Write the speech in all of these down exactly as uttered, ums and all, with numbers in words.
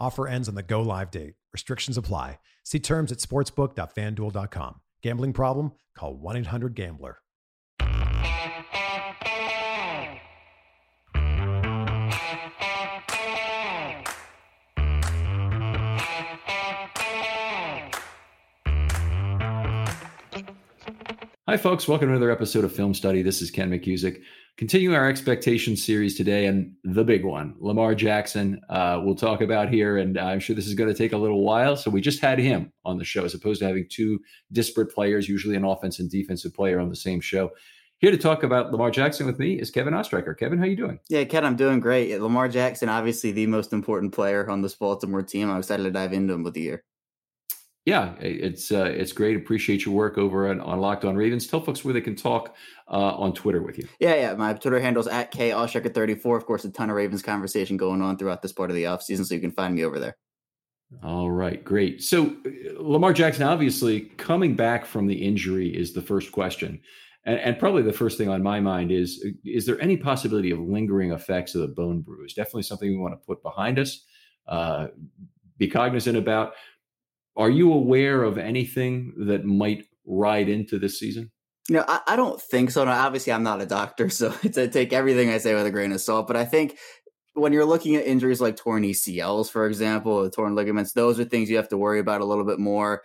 Offer ends on the go-live date. Restrictions apply. See terms at sportsbook dot fanduel dot com. Gambling problem? Call one eight hundred gambler. Hi, folks. Welcome to another episode of Film Study. This is Ken McKusick. Continuing our expectations series today, and the big one, Lamar Jackson, uh, we'll talk about here, and I'm sure this is going to take a little while. So we just had him on the show as opposed to having two disparate players, usually an offense and defensive player on the same show. Here to talk about Lamar Jackson with me is Kevin Oestreicher. Kevin, how are you doing? Yeah, Ken, I'm doing great. Lamar Jackson, obviously the most important player on this Baltimore team. I'm excited to dive into him with the year. Yeah, it's uh, it's great. Appreciate your work over on, on Locked On Ravens. Tell folks where they can talk uh, on Twitter with you. Yeah, yeah. My Twitter handle is at K Oestreicher thirty-four. Of course, a ton of Ravens conversation going on throughout this part of the offseason, so you can find me over there. All right, great. So Lamar Jackson, obviously, coming back from the injury is the first question. And, and probably the first thing on my mind is, is there any possibility of lingering effects of the bone bruise? Definitely something we want to put behind us, uh, be cognizant about. Are you aware of anything that might ride into this season? You know, I, I don't think so. No, obviously, I'm not a doctor, so it's a take everything I say with a grain of salt. But I think when you're looking at injuries like torn A C Ls, for example, or torn ligaments, those are things you have to worry about a little bit more.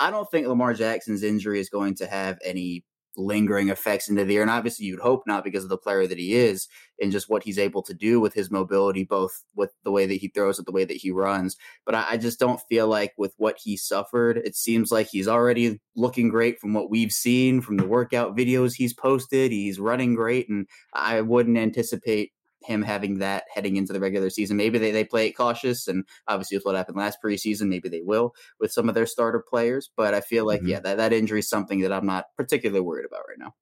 I don't think Lamar Jackson's injury is going to have any lingering effects into the year. And obviously you'd hope not, because of the player that he is and just what he's able to do with his mobility, both with the way that he throws and the way that he runs. But I, I just don't feel like with what he suffered, it seems like he's already looking great from what we've seen, from the workout videos he's posted. He's running great. And I wouldn't anticipate him having that heading into the regular season. Maybe they, they play it cautious, and obviously with what happened last preseason, maybe they will with some of their starter players. But I feel like, mm-hmm. yeah, that, that injury is something that I'm not particularly worried about right now.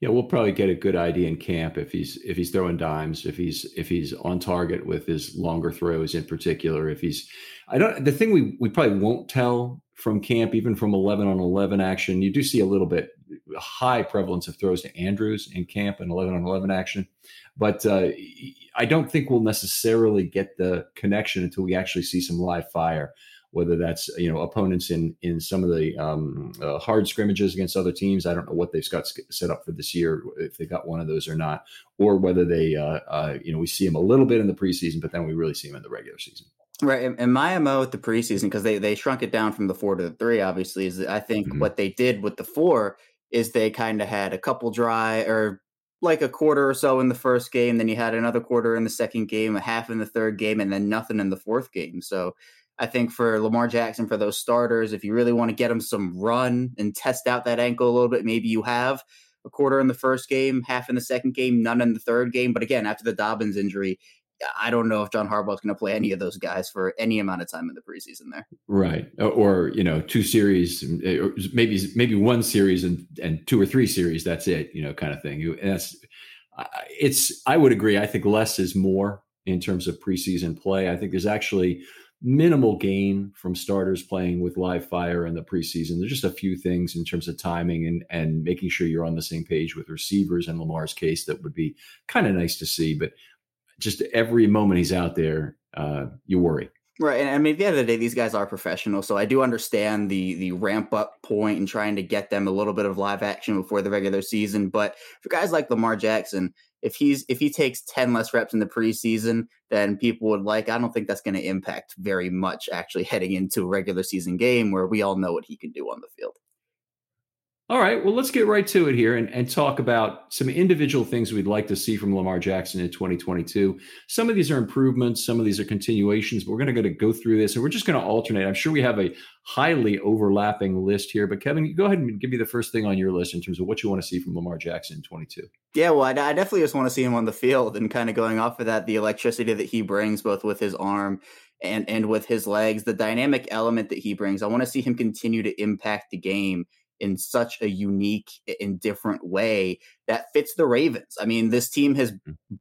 Yeah, we'll probably get a good idea in camp if he's if he's throwing dimes, if he's if he's on target with his longer throws in particular. If he's, I don't. The thing we we probably won't tell from camp, even from eleven on eleven action, you do see a little bit high prevalence of throws to Andrews in camp and eleven on eleven action. But uh, I don't think we'll necessarily get the connection until we actually see some live fire, whether that's, you know, opponents in in some of the um, uh, hard scrimmages against other teams. I don't know what they've got set up for this year, if they got one of those or not, or whether they, uh, uh, you know, we see them a little bit in the preseason, but then we really see them in the regular season. Right. And my M O with the preseason, because they, they shrunk it down from the four to the three, obviously, is that I think mm-hmm. what they did with the four is they kind of had a couple dry or like a quarter or so in the first game. Then you had another quarter in the second game, a half in the third game, and then nothing in the fourth game. So I think for Lamar Jackson, for those starters, if you really want to get him some run and test out that ankle a little bit, maybe you have a quarter in the first game, half in the second game, none in the third game. But again, after the Dobbins injury, I don't know if John Harbaugh is going to play any of those guys for any amount of time in the preseason there. Right. Or, you know, two series, or maybe, maybe one series and, and two or three series. That's it, you know, kind of thing. And that's, it's, I would agree. I think less is more in terms of preseason play. I think there's actually minimal gain from starters playing with live fire in the preseason. There's just a few things in terms of timing and, and making sure you're on the same page with receivers in Lamar's case that would be kind of nice to see. But just every moment he's out there, uh, you worry. Right. And I mean, at the end of the day, these guys are professionals. So I do understand the the ramp up point and trying to get them a little bit of live action before the regular season. But for guys like Lamar Jackson, if he's if he takes ten less reps in the preseason than people would like, I don't think that's going to impact very much actually heading into a regular season game where we all know what he can do on the field. All right. Well, let's get right to it here and, and talk about some individual things we'd like to see from Lamar Jackson in twenty twenty-two. Some of these are improvements. Some of these are continuations, but we're going to go through this and we're just going to alternate. I'm sure we have a highly overlapping list here, but Kevin, go ahead and give me the first thing on your list in terms of what you want to see from Lamar Jackson in twenty-two. Yeah, well, I, I definitely just want to see him on the field and kind of going off of that, the electricity that he brings both with his arm and, and with his legs, the dynamic element that he brings. I want to see him continue to impact the game in such a unique and different way that fits the Ravens. I mean, this team has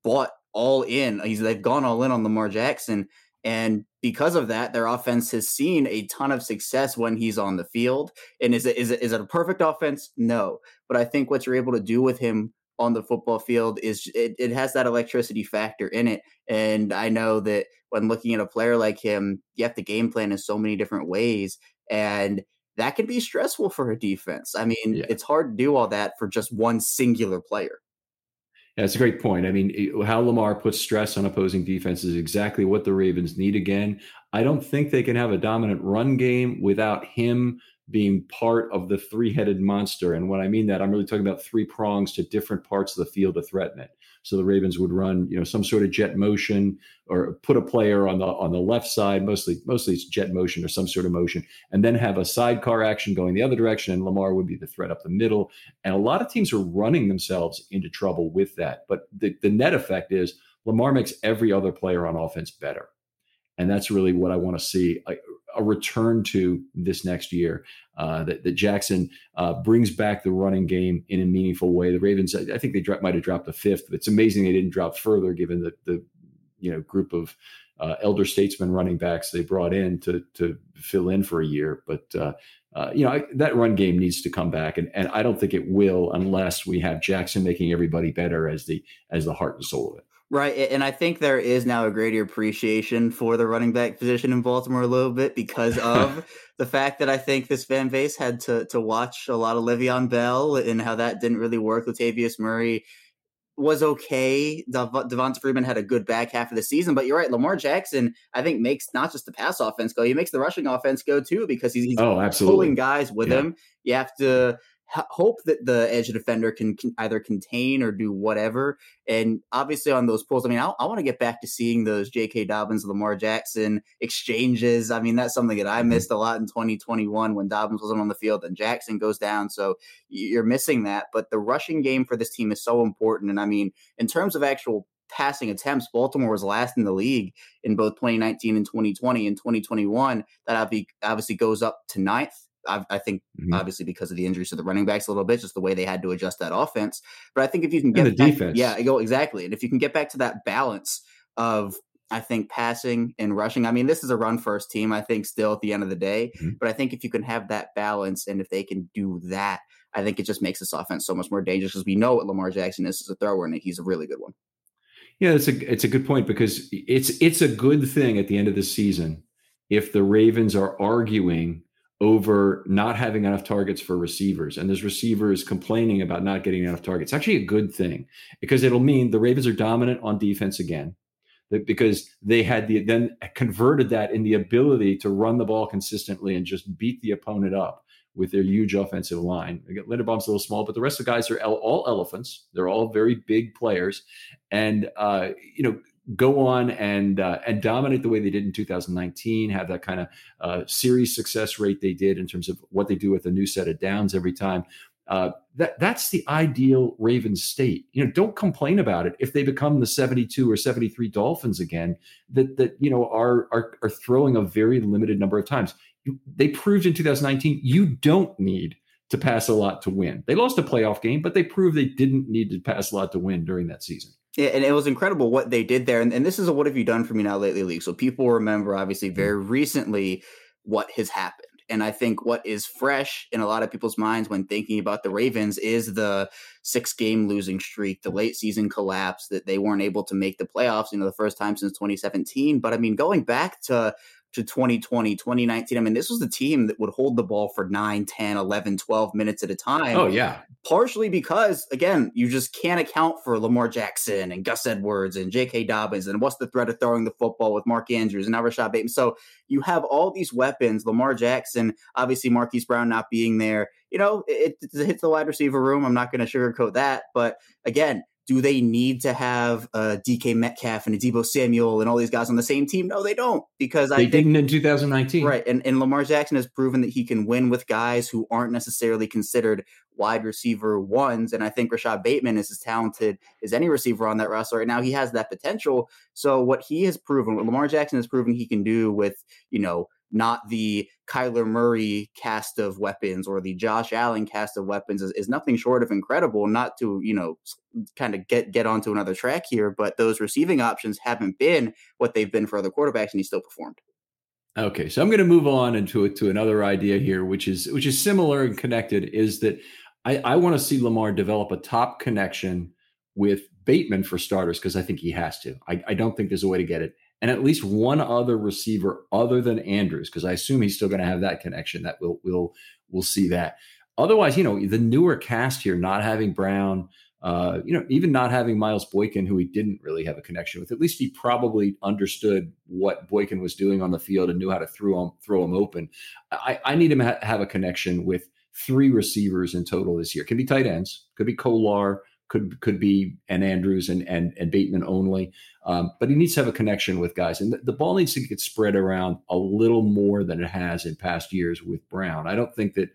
bought all in. He's, they've gone all in on Lamar Jackson. And because of that, their offense has seen a ton of success when he's on the field. And is it, is it, is it a perfect offense? No. But I think what you're able to do with him on the football field is it, it has that electricity factor in it. And I know that when looking at a player like him, you have to game plan in so many different ways. And that can be stressful for a defense. I mean, yeah. It's hard to do all that for just one singular player. Yeah, that's a great point. I mean, how Lamar puts stress on opposing defenses is exactly what the Ravens need again. I don't think they can have a dominant run game without him being part of the three-headed monster. And when I mean that, I'm really talking about three prongs to different parts of the field to threaten it. So the Ravens would run, you know, some sort of jet motion or put a player on the on the left side, mostly mostly it's jet motion or some sort of motion, and then have a sidecar action going the other direction, and Lamar would be the threat up the middle. And a lot of teams are running themselves into trouble with that. But the, the net effect is Lamar makes every other player on offense better. And that's really what I want to see a, a return to this next year, uh, that, that Jackson uh, brings back the running game in a meaningful way. The Ravens, I, I think they dro- might have dropped the fifth, but it's amazing they didn't drop further given the, the you know group of uh, elder statesmen running backs they brought in to to fill in for a year. But uh, uh, you know I, that run game needs to come back, and, and I don't think it will unless we have Jackson making everybody better as the as the heart and soul of it. Right, and I think there is now a greater appreciation for the running back position in Baltimore a little bit because of the fact that I think this fan base had to to watch a lot of Le'Veon Bell and how that didn't really work. Latavius Murray was okay. Dev- Devonta Freeman had a good back half of the season, but you're right. Lamar Jackson, I think, makes not just the pass offense go, he makes the rushing offense go too because he's, he's oh, absolutely. pulling guys with yeah. him. You have to hope that the edge defender can, can either contain or do whatever. And obviously on those pulls, I mean, I, I want to get back to seeing those J K. Dobbins, Lamar Jackson exchanges. I mean, that's something that I missed a lot in twenty twenty-one when Dobbins wasn't on the field and Jackson goes down. So you're missing that. But the rushing game for this team is so important. And I mean, in terms of actual passing attempts, Baltimore was last in the league in both twenty nineteen and twenty twenty and twenty twenty-one. That obviously goes up to ninth. I think mm-hmm. obviously because of the injuries to the running backs a little bit, just the way they had to adjust that offense. But I think if you can get and the back, defense, yeah, go exactly. And if you can get back to that balance of, I think, passing and rushing. I mean, this is a run first team, I think, still at the end of the day. Mm-hmm. But I think if you can have that balance and if they can do that, I think it just makes this offense so much more dangerous because we know what Lamar Jackson is as a thrower, and he's a really good one. Yeah, it's a it's a good point because it's it's a good thing at the end of the season if the Ravens are arguing over not having enough targets for receivers. And there's receivers complaining about not getting enough targets. It's actually a good thing because it'll mean the Ravens are dominant on defense again because they had the then converted that in the ability to run the ball consistently and just beat the opponent up with their huge offensive line. Again, Linderbaum's a little small, but the rest of the guys are all elephants. They're all very big players. And, uh, you know, go on and uh, and dominate the way they did in two thousand nineteen, have that kind of uh, series success rate they did in terms of what they do with a new set of downs every time. Uh, that That's the ideal Ravens state. You know, don't complain about it if they become the seventy-two or seventy-three Dolphins again that, that you know, are, are, are throwing a very limited number of times. They proved in two thousand nineteen you don't need to pass a lot to win. They lost a playoff game, but they proved they didn't need to pass a lot to win during that season. And it was incredible what they did there. And, and this is a what have you done for me now lately league. So people remember, obviously, very recently what has happened. And I think what is fresh in a lot of people's minds when thinking about the Ravens is the six-game losing streak, the late season collapse, that they weren't able to make the playoffs, you know, the first time since twenty seventeen. But, I mean, going back to to twenty twenty, twenty nineteen, I mean, this was the team that would hold the ball for nine, ten, eleven, twelve minutes at a time. Oh, yeah. Partially because, again, you just can't account for Lamar Jackson and Gus Edwards and J K. Dobbins. And what's the threat of throwing the football with Mark Andrews and now Rashad Bateman? So you have all these weapons, Lamar Jackson, obviously Marquise Brown not being there. You know, it, it hits the wide receiver room. I'm not going to sugarcoat that. But, again, do they need to have uh, D K Metcalf and a Deebo Samuel and all these guys on the same team? No, they don't, because I they think, didn't in two thousand nineteen. Right. And, and Lamar Jackson has proven that he can win with guys who aren't necessarily considered wide receiver ones. And I think Rashad Bateman is as talented as any receiver on that roster right now. He has that potential. So what he has proven, what Lamar Jackson has proven he can do with, you know, not the Kyler Murray cast of weapons or the Josh Allen cast of weapons is, is nothing short of incredible. Not to, you know, kind of get, get onto another track here, but those receiving options haven't been what they've been for other quarterbacks, and he still performed. Okay. So I'm going to move on into it to another idea here, which is, which is similar and connected, is that I, I want to see Lamar develop a top connection with Bateman for starters, because I think he has to. I, I don't think there's a way to get it. And at least one other receiver other than Andrews, because I assume he's still going to have that connection. That we'll we'll we'll see that. Otherwise, you know, the newer cast here, not having Brown, uh, you know, even not having Miles Boykin, who he didn't really have a connection with. At least he probably understood what Boykin was doing on the field and knew how to throw him throw him open. I, I need him to ha- have a connection with three receivers in total this year. Could be tight ends, could be Kolar, could could be and Andrews and and, and Bateman only. Um, but he needs to have a connection with guys. And the, the ball needs to get spread around a little more than it has in past years with Brown. I don't think that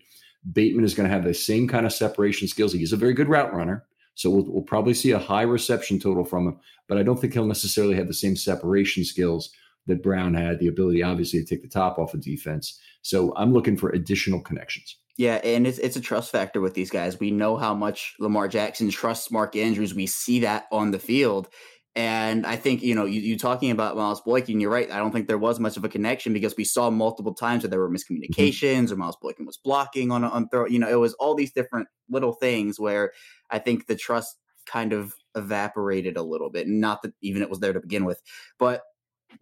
Bateman is going to have the same kind of separation skills. He's a very good route runner, so we'll, we'll probably see a high reception total from him. But I don't think he'll necessarily have the same separation skills that Brown had, the ability, obviously, to take the top off of defense. So I'm looking for additional connections. Yeah, and it's it's a trust factor with these guys. We know how much Lamar Jackson trusts Mark Andrews. We see that on the field. And I think, you know, you, you talking about Miles Boykin, you're right. I don't think there was much of a connection, because we saw multiple times that there were miscommunications mm-hmm. or Miles Boykin was blocking on a on throw. You know, it was all these different little things where I think the trust kind of evaporated a little bit. Not that even it was there to begin with, but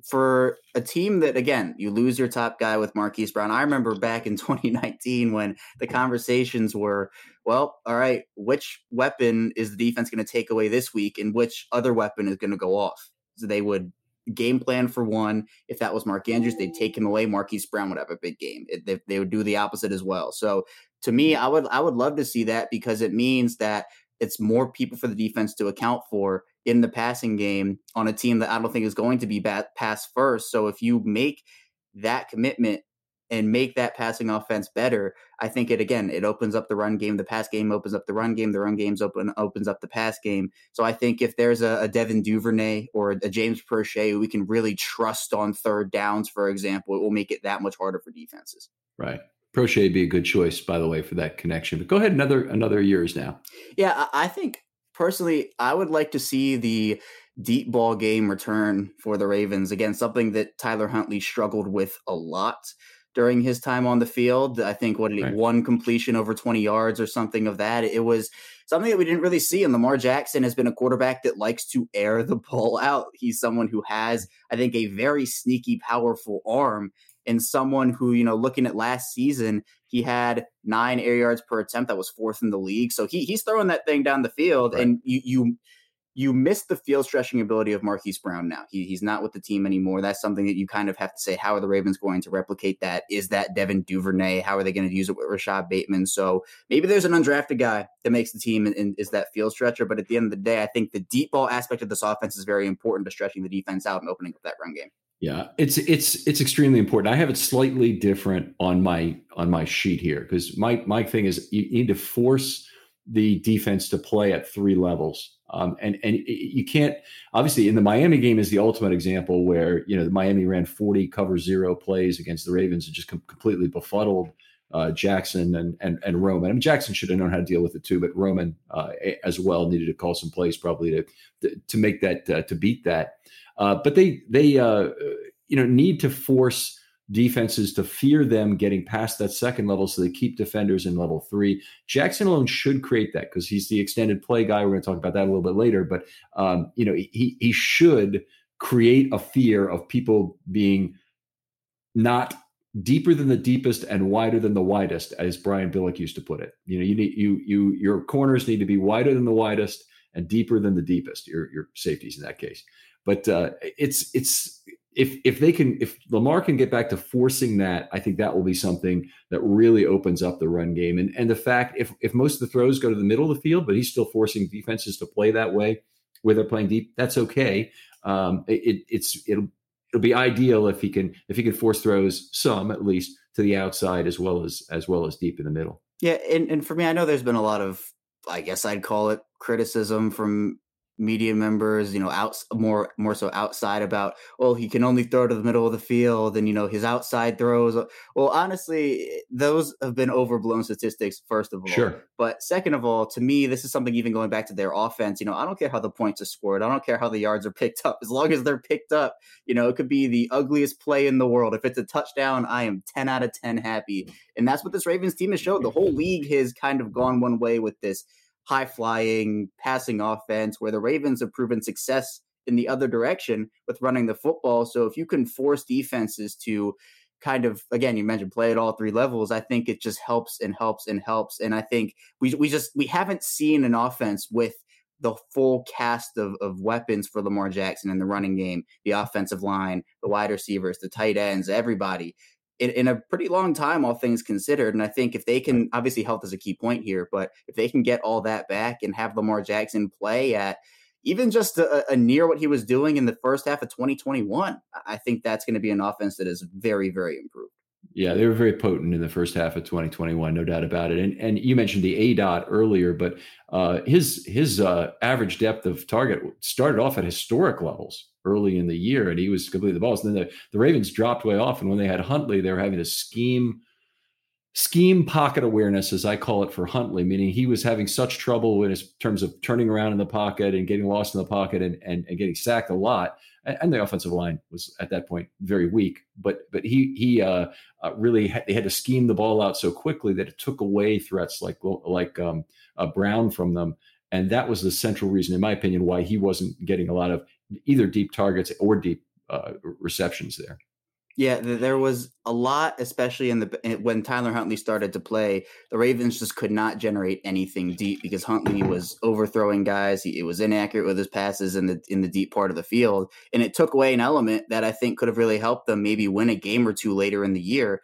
for a team that, again, you lose your top guy with Marquise Brown. I remember back in twenty nineteen when the conversations were, well, all right, which weapon is the defense going to take away this week and which other weapon is going to go off? So they would game plan for one. If that was Mark Andrews, they'd take him away. Marquise Brown would have a big game. It, they, they would do the opposite as well. So to me, I would I would love to see that, because it means that it's more people for the defense to account for in the passing game on a team that I don't think is going to be bat- pass first. So if you make that commitment and make that passing offense better, I think it, again, it opens up the run game. The pass game opens up the run game. The run game's open, opens up the pass game. So I think if there's a, a Devin Duvernay or a, a James Proche, who we can really trust on third downs, for example, it will make it that much harder for defenses. Right. Proche would be a good choice, by the way, for that connection. But go ahead, another another years now. Yeah, I think personally, I would like to see the deep ball game return for the Ravens. Again, something that Tyler Huntley struggled with a lot during his time on the field. I think what right. one completion over twenty yards or something of that. It was something that we didn't really see. And Lamar Jackson has been a quarterback that likes to air the ball out. He's someone who has, I think, a very sneaky, powerful arm. And someone who, you know, looking at last season, he had nine air yards per attempt. That was fourth in the league. So he he's throwing that thing down the field. Right. And you you you miss the field stretching ability of Marquise Brown now. He he's not with the team anymore. That's something that you kind of have to say, how are the Ravens going to replicate that? Is that Devin Duvernay? How are they going to use it with Rashad Bateman? So maybe there's an undrafted guy that makes the team and, and is that field stretcher. But at the end of the day, I think the deep ball aspect of this offense is very important to stretching the defense out and opening up that run game. Yeah, it's it's it's extremely important. I have it slightly different on my on my sheet here, because my my thing is you need to force the defense to play at three levels, um, and and you can't, obviously. In the Miami game is the ultimate example where, you know, Miami ran forty cover zero plays against the Ravens and just com- completely befuddled uh, Jackson and, and and Roman. I mean, Jackson should have known how to deal with it too, but Roman uh, as well needed to call some plays probably to to make that uh, to beat that. Uh, but they they uh, you know need to force defenses to fear them getting past that second level, so they keep defenders in level three. Jackson alone should create that because he's the extended play guy. We're going to talk about that a little bit later, but um, you know he he should create a fear of people being not deeper than the deepest and wider than the widest, as Brian Billick used to put it. You know, you need you you your corners need to be wider than the widest and deeper than the deepest. Your your safeties in that case, but uh, it's it's. If if they can, if Lamar can get back to forcing that, I think that will be something that really opens up the run game. And and the fact if if most of the throws go to the middle of the field, but he's still forcing defenses to play that way, where they're playing deep, that's okay. Um, it it's it'll it'll be ideal if he can if he can force throws some at least to the outside as well as as well as deep in the middle. Yeah, and and for me, I know there's been a lot of, I guess I'd call it criticism from media members, you know, out more, more so outside about, well, he can only throw to the middle of the field and, you know, his outside throws. Well, honestly, those have been overblown statistics, first of all. Sure. But second of all, to me, this is something even going back to their offense. You know, I don't care how the points are scored. I don't care how the yards are picked up. As long as they're picked up, you know, it could be the ugliest play in the world. If it's a touchdown, I am ten out of ten happy. And that's what this Ravens team has showed. The whole league has kind of gone one way with this high-flying, passing offense, where the Ravens have proven success in the other direction with running the football. So if you can force defenses to kind of, again, you mentioned play at all three levels, I think it just helps and helps and helps. And I think we we just we haven't seen an offense with the full cast of, of weapons for Lamar Jackson in the running game, the offensive line, the wide receivers, the tight ends, everybody, In, in a pretty long time, all things considered. And I think if they can, obviously health is a key point here, but if they can get all that back and have Lamar Jackson play at even just a, a near what he was doing in the first half of twenty twenty-one, I think that's going to be an offense that is very, very improved. Yeah, they were very potent in the first half of twenty twenty-one, no doubt about it. And and you mentioned the A D O T earlier, but uh, his his uh, average depth of target started off at historic levels early in the year, and he was completing the balls. And then the, the Ravens dropped way off, and when they had Huntley, they were having a scheme scheme pocket awareness, as I call it, for Huntley, meaning he was having such trouble in his terms of turning around in the pocket and getting lost in the pocket and and, and getting sacked a lot. And the offensive line was at that point very weak, but but he he uh, uh, really had, they had to scheme the ball out so quickly that it took away threats like like um, uh, Brown from them, and that was the central reason, in my opinion, why he wasn't getting a lot of either deep targets or deep uh, receptions there. Yeah, there was a lot, especially in the when Tyler Huntley started to play, the Ravens just could not generate anything deep because Huntley was overthrowing guys. He, it was inaccurate with his passes in the in the deep part of the field, and it took away an element that I think could have really helped them maybe win a game or two later in the year.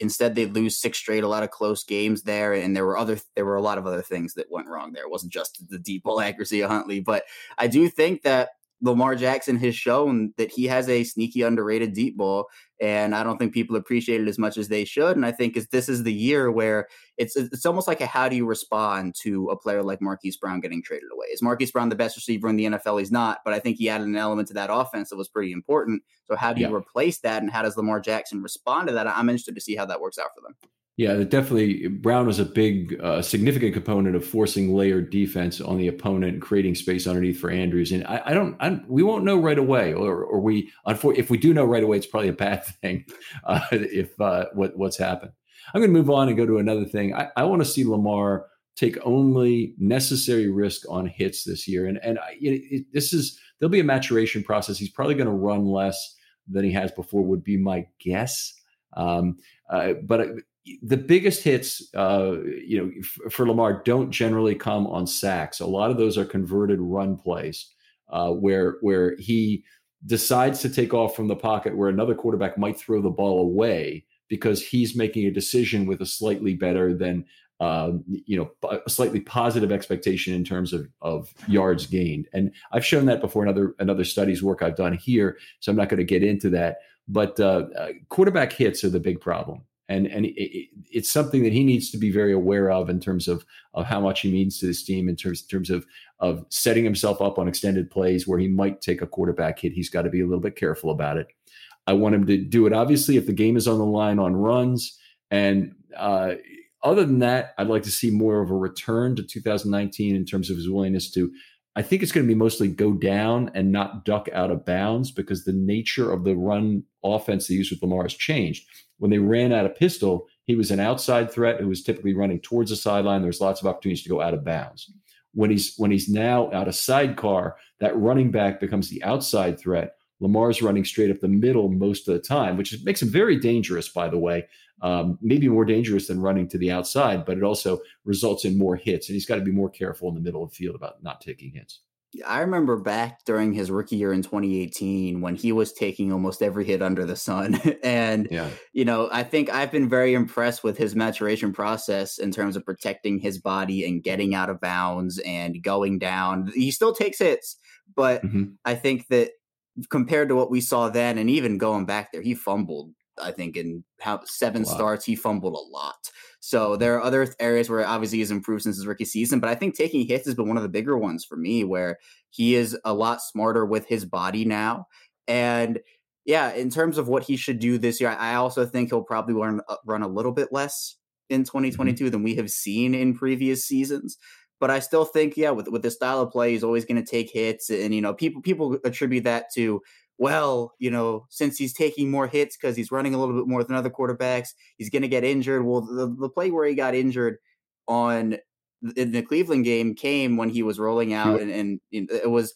Instead, they lose six straight, a lot of close games there, and there were other there were a lot of other things that went wrong there. It wasn't just the deep ball accuracy of Huntley, but I do think that Lamar Jackson has shown that he has a sneaky, underrated deep ball, and I don't think people appreciate it as much as they should. And I think is this is the year where it's it's almost like a how do you respond to a player like Marquise Brown getting traded away? Is Marquise Brown the best receiver in the N F L? He's not, but I think he added an element to that offense that was pretty important. So how do yeah. you replace that, and how does Lamar Jackson respond to that? I'm interested to see how that works out for them. Yeah, definitely. Brown was a big, uh, significant component of forcing layered defense on the opponent and creating space underneath for Andrews. And I, I don't, I'm, we won't know right away, or, or we, if we do know right away, it's probably a bad thing. Uh, if uh, what what's happened, I'm going to move on and go to another thing. I, I want to see Lamar take only necessary risk on hits this year, and and I, it, it, this is there'll be a maturation process. He's probably going to run less than he has before, would be my guess. Um, uh, but. It, The biggest hits, uh, you know, f- for Lamar don't generally come on sacks. A lot of those are converted run plays uh, where where he decides to take off from the pocket where another quarterback might throw the ball away because he's making a decision with a slightly better than, uh, you know, a slightly positive expectation in terms of, of yards gained. And I've shown that before in other, in other studies work I've done here, so I'm not going to get into that. But uh, uh, quarterback hits are the big problem. And and it, it, it's something that he needs to be very aware of in terms of, of how much he means to this team in terms in terms of, of setting himself up on extended plays where he might take a quarterback hit. He's got to be a little bit careful about it. I want him to do it, obviously, if the game is on the line on runs. And uh, other than that, I'd like to see more of a return to two thousand nineteen in terms of his willingness to, I think it's going to be mostly go down and not duck out of bounds, because the nature of the run offense they used with Lamar has changed. When they ran out of pistol, he was an outside threat who was typically running towards the sideline. There's lots of opportunities to go out of bounds. When he's when he's now out of sidecar, that running back becomes the outside threat. Lamar's running straight up the middle most of the time, which makes him very dangerous, by the way, um, maybe more dangerous than running to the outside, but it also results in more hits. And he's got to be more careful in the middle of the field about not taking hits. I remember back during his rookie year in twenty eighteen when he was taking almost every hit under the sun. And, yeah. you know, I think I've been very impressed with his maturation process in terms of protecting his body and getting out of bounds and going down. He still takes hits, but mm-hmm. I think that compared to what we saw then, and even going back there, he fumbled, I think, in how seven wow. starts, he fumbled a lot. So there are other areas where obviously he's improved since his rookie season, but I think taking hits has been one of the bigger ones for me, where he is a lot smarter with his body now. And yeah, in terms of what he should do this year, I also think he'll probably run, run a little bit less in twenty twenty-two mm-hmm. than we have seen in previous seasons. But I still think, yeah, with, with the style of play, he's always going to take hits. And, you know, people people attribute that to, well, you know, since he's taking more hits because he's running a little bit more than other quarterbacks, he's going to get injured. Well, the, the play where he got injured on in the Cleveland game came when he was rolling out. And, and you know, it was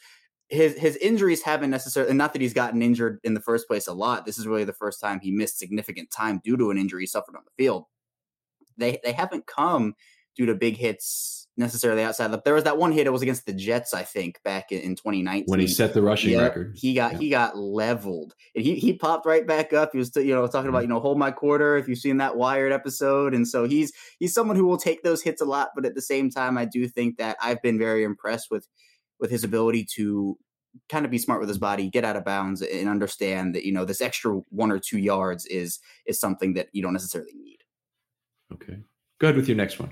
his his injuries haven't necessarily, not that he's gotten injured in the first place a lot. This is really the first time he missed significant time due to an injury he suffered on the field. They They haven't come due to big hits necessarily outside. There was that one hit, it was against the Jets, I think, back in twenty nineteen when he set the rushing yeah, record. He got yeah. he got leveled, and he he popped right back up. He was you know talking about you know hold my quarter, if you've seen that Wired episode. And so he's he's someone who will take those hits a lot, but at the same time, I do think that I've been very impressed with with his ability to kind of be smart with his body, get out of bounds, and understand that you know this extra one or two yards is is something that you don't necessarily need. Okay, go ahead with your next one.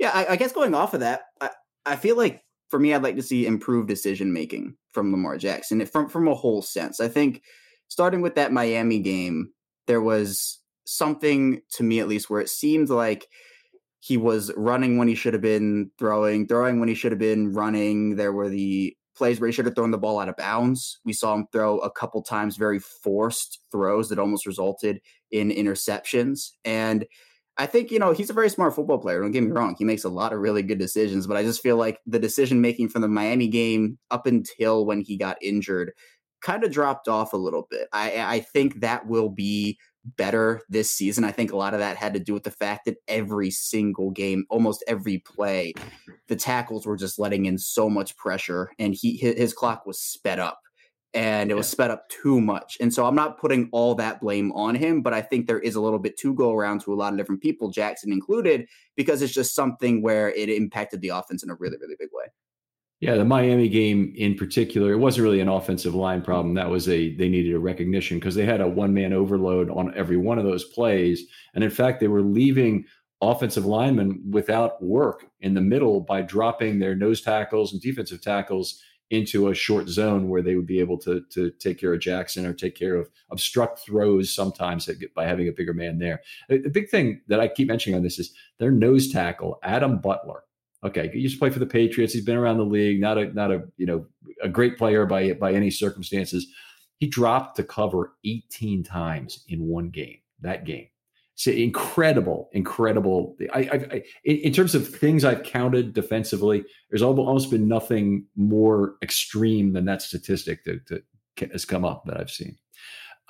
Yeah, I, I guess going off of that, I, I feel like for me, I'd like to see improved decision making from Lamar Jackson from from a whole sense. I think starting with that Miami game, there was something to me, at least, where it seemed like he was running when he should have been throwing, throwing when he should have been running. There were the plays where he should have thrown the ball out of bounds. We saw him throw a couple times, very forced throws that almost resulted in interceptions. And I think, you know, he's a very smart football player. Don't get me wrong. He makes a lot of really good decisions, but I just feel like the decision-making from the Miami game up until when he got injured kind of dropped off a little bit. I, I think that will be better this season. I think a lot of that had to do with the fact that every single game, almost every play, the tackles were just letting in so much pressure, and he his clock was sped up. And it was yeah. sped up too much. And so I'm not putting all that blame on him, but I think there is a little bit to go around to a lot of different people, Jackson included, because it's just something where it impacted the offense in a really, really big way. Yeah, the Miami game in particular, it wasn't really an offensive line problem. That was a, they needed a recognition because they had a one-man overload on every one of those plays. And in fact, they were leaving offensive linemen without work in the middle by dropping their nose tackles and defensive tackles into a short zone where they would be able to, to take care of Jackson or take care of obstruct throws sometimes by having a bigger man there. The big thing that I keep mentioning on this is their nose tackle, Adam Butler. Okay, he used to play for the Patriots. He's been around the league, not a not a you know a great player by by any circumstances. He dropped to cover eighteen times in one game. That game, it's incredible, incredible. I, I, I, in terms of things I've counted defensively, there's almost been nothing more extreme than that statistic that, that has come up that I've seen.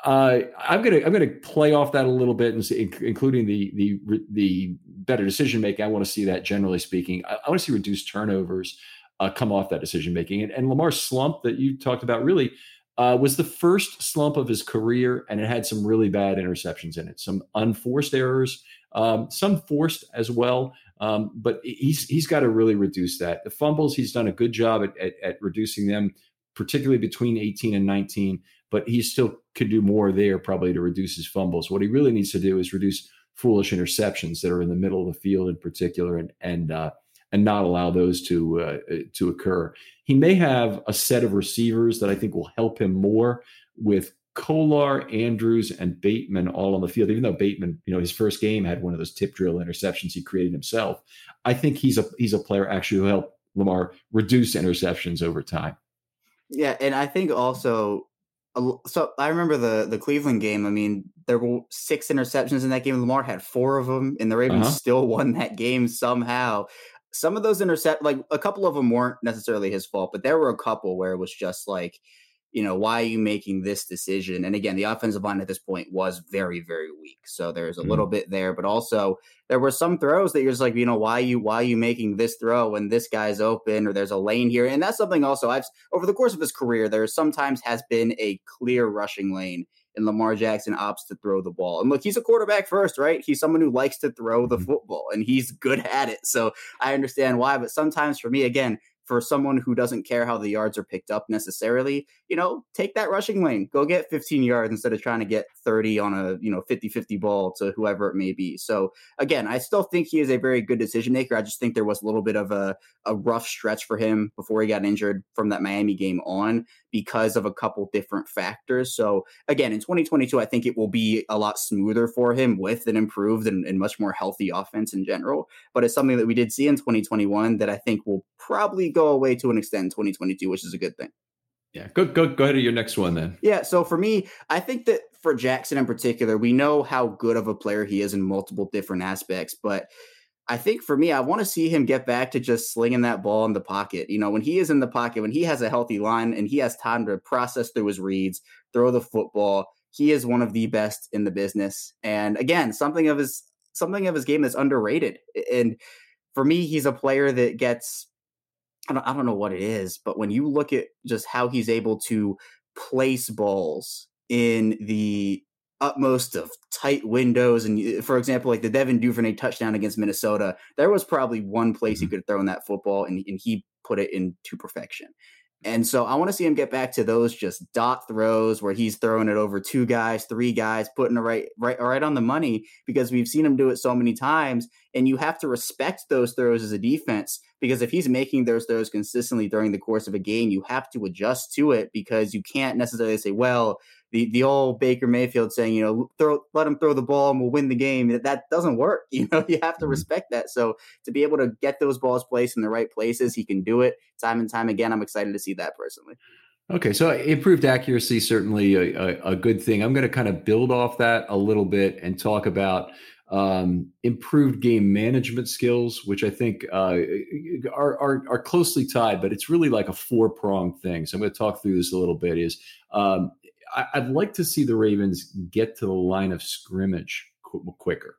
Uh, I'm gonna I'm gonna play off that a little bit, and see, including the the the better decision making. I want to see that generally speaking. I, I want to see reduced turnovers uh, come off that decision making. And, and Lamar's slump that you talked about really. Uh, was the first slump of his career, and it had some really bad interceptions in it, some unforced errors, um, some forced as well. Um, but he's he's got to really reduce that. The fumbles, he's done a good job at, at, at reducing them, particularly between eighteen and nineteen, but he still could do more there probably to reduce his fumbles. What he really needs to do is reduce foolish interceptions that are in the middle of the field in particular, and and uh, and not allow those to uh, to occur. He may have a set of receivers that I think will help him more with Kolar, Andrews, and Bateman all on the field, even though Bateman, you know, his first game had one of those tip drill interceptions he created himself. I think he's a he's a player actually who helped Lamar reduce interceptions over time. Yeah, and I think also, so I remember the the Cleveland game. I mean, there were six interceptions in that game. Lamar had four of them, and the Ravens uh-huh. still won that game somehow. Some of those intercept, like a couple of them weren't necessarily his fault, but there were a couple where it was just like, you know, why are you making this decision? And again, the offensive line at this point was very, very weak. So there's a mm-hmm. little bit there, but also there were some throws that you're just like, you know, why are you, why are you making this throw when this guy's open or there's a lane here? And that's something also I've, over the course of his career, there sometimes has been a clear rushing lane and Lamar Jackson opts to throw the ball. And look, he's a quarterback first, right? He's someone who likes to throw the mm-hmm. football and he's good at it. So I understand why, but sometimes for me, again, for someone who doesn't care how the yards are picked up necessarily, you know, take that rushing lane, go get fifteen yards instead of trying to get thirty on a, you know, fifty-fifty ball to whoever it may be. So again, I still think he is a very good decision maker. I just think there was a little bit of a, a rough stretch for him before he got injured from that Miami game on because of a couple different factors. So again, in twenty twenty-two, I think it will be a lot smoother for him with an improved and, and much more healthy offense in general. But it's something that we did see in twenty twenty-one that I think will probably go away to an extent in twenty twenty-two, which is a good thing. Yeah, go go go ahead to your next one then. Yeah, so for me, I think that for Jackson in particular, we know how good of a player he is in multiple different aspects, but I think for me, I want to see him get back to just slinging that ball in the pocket. You know, when he is in the pocket, when he has a healthy line and he has time to process through his reads, throw the football, he is one of the best in the business. And again, something of his something of his game that's underrated. And for me, he's a player that gets I don't, I don't know what it is, but when you look at just how he's able to place balls in the utmost of tight windows, and for example, like the Devin Duvernay touchdown against Minnesota, there was probably one place mm-hmm. he could have thrown that football, and, and he put it into perfection. And so I want to see him get back to those just dot throws where he's throwing it over two guys, three guys, putting it right, right, right on the money, because we've seen him do it so many times. And you have to respect those throws as a defense, because if he's making those throws consistently during the course of a game, you have to adjust to it, because you can't necessarily say, well, the, the old Baker Mayfield saying, you know, throw, let him throw the ball and we'll win the game. That, that doesn't work. You know, you have to respect that. So to be able to get those balls placed in the right places, he can do it time and time again. I'm excited to see that personally. Okay, so improved accuracy, certainly a, a, a good thing. I'm going to kind of build off that a little bit and talk about Um, improved game management skills, which I think uh, are, are are closely tied, but it's really like a four-pronged thing. So I'm going to talk through this a little bit. Is um, I, I'd like to see the Ravens get to the line of scrimmage qu- quicker.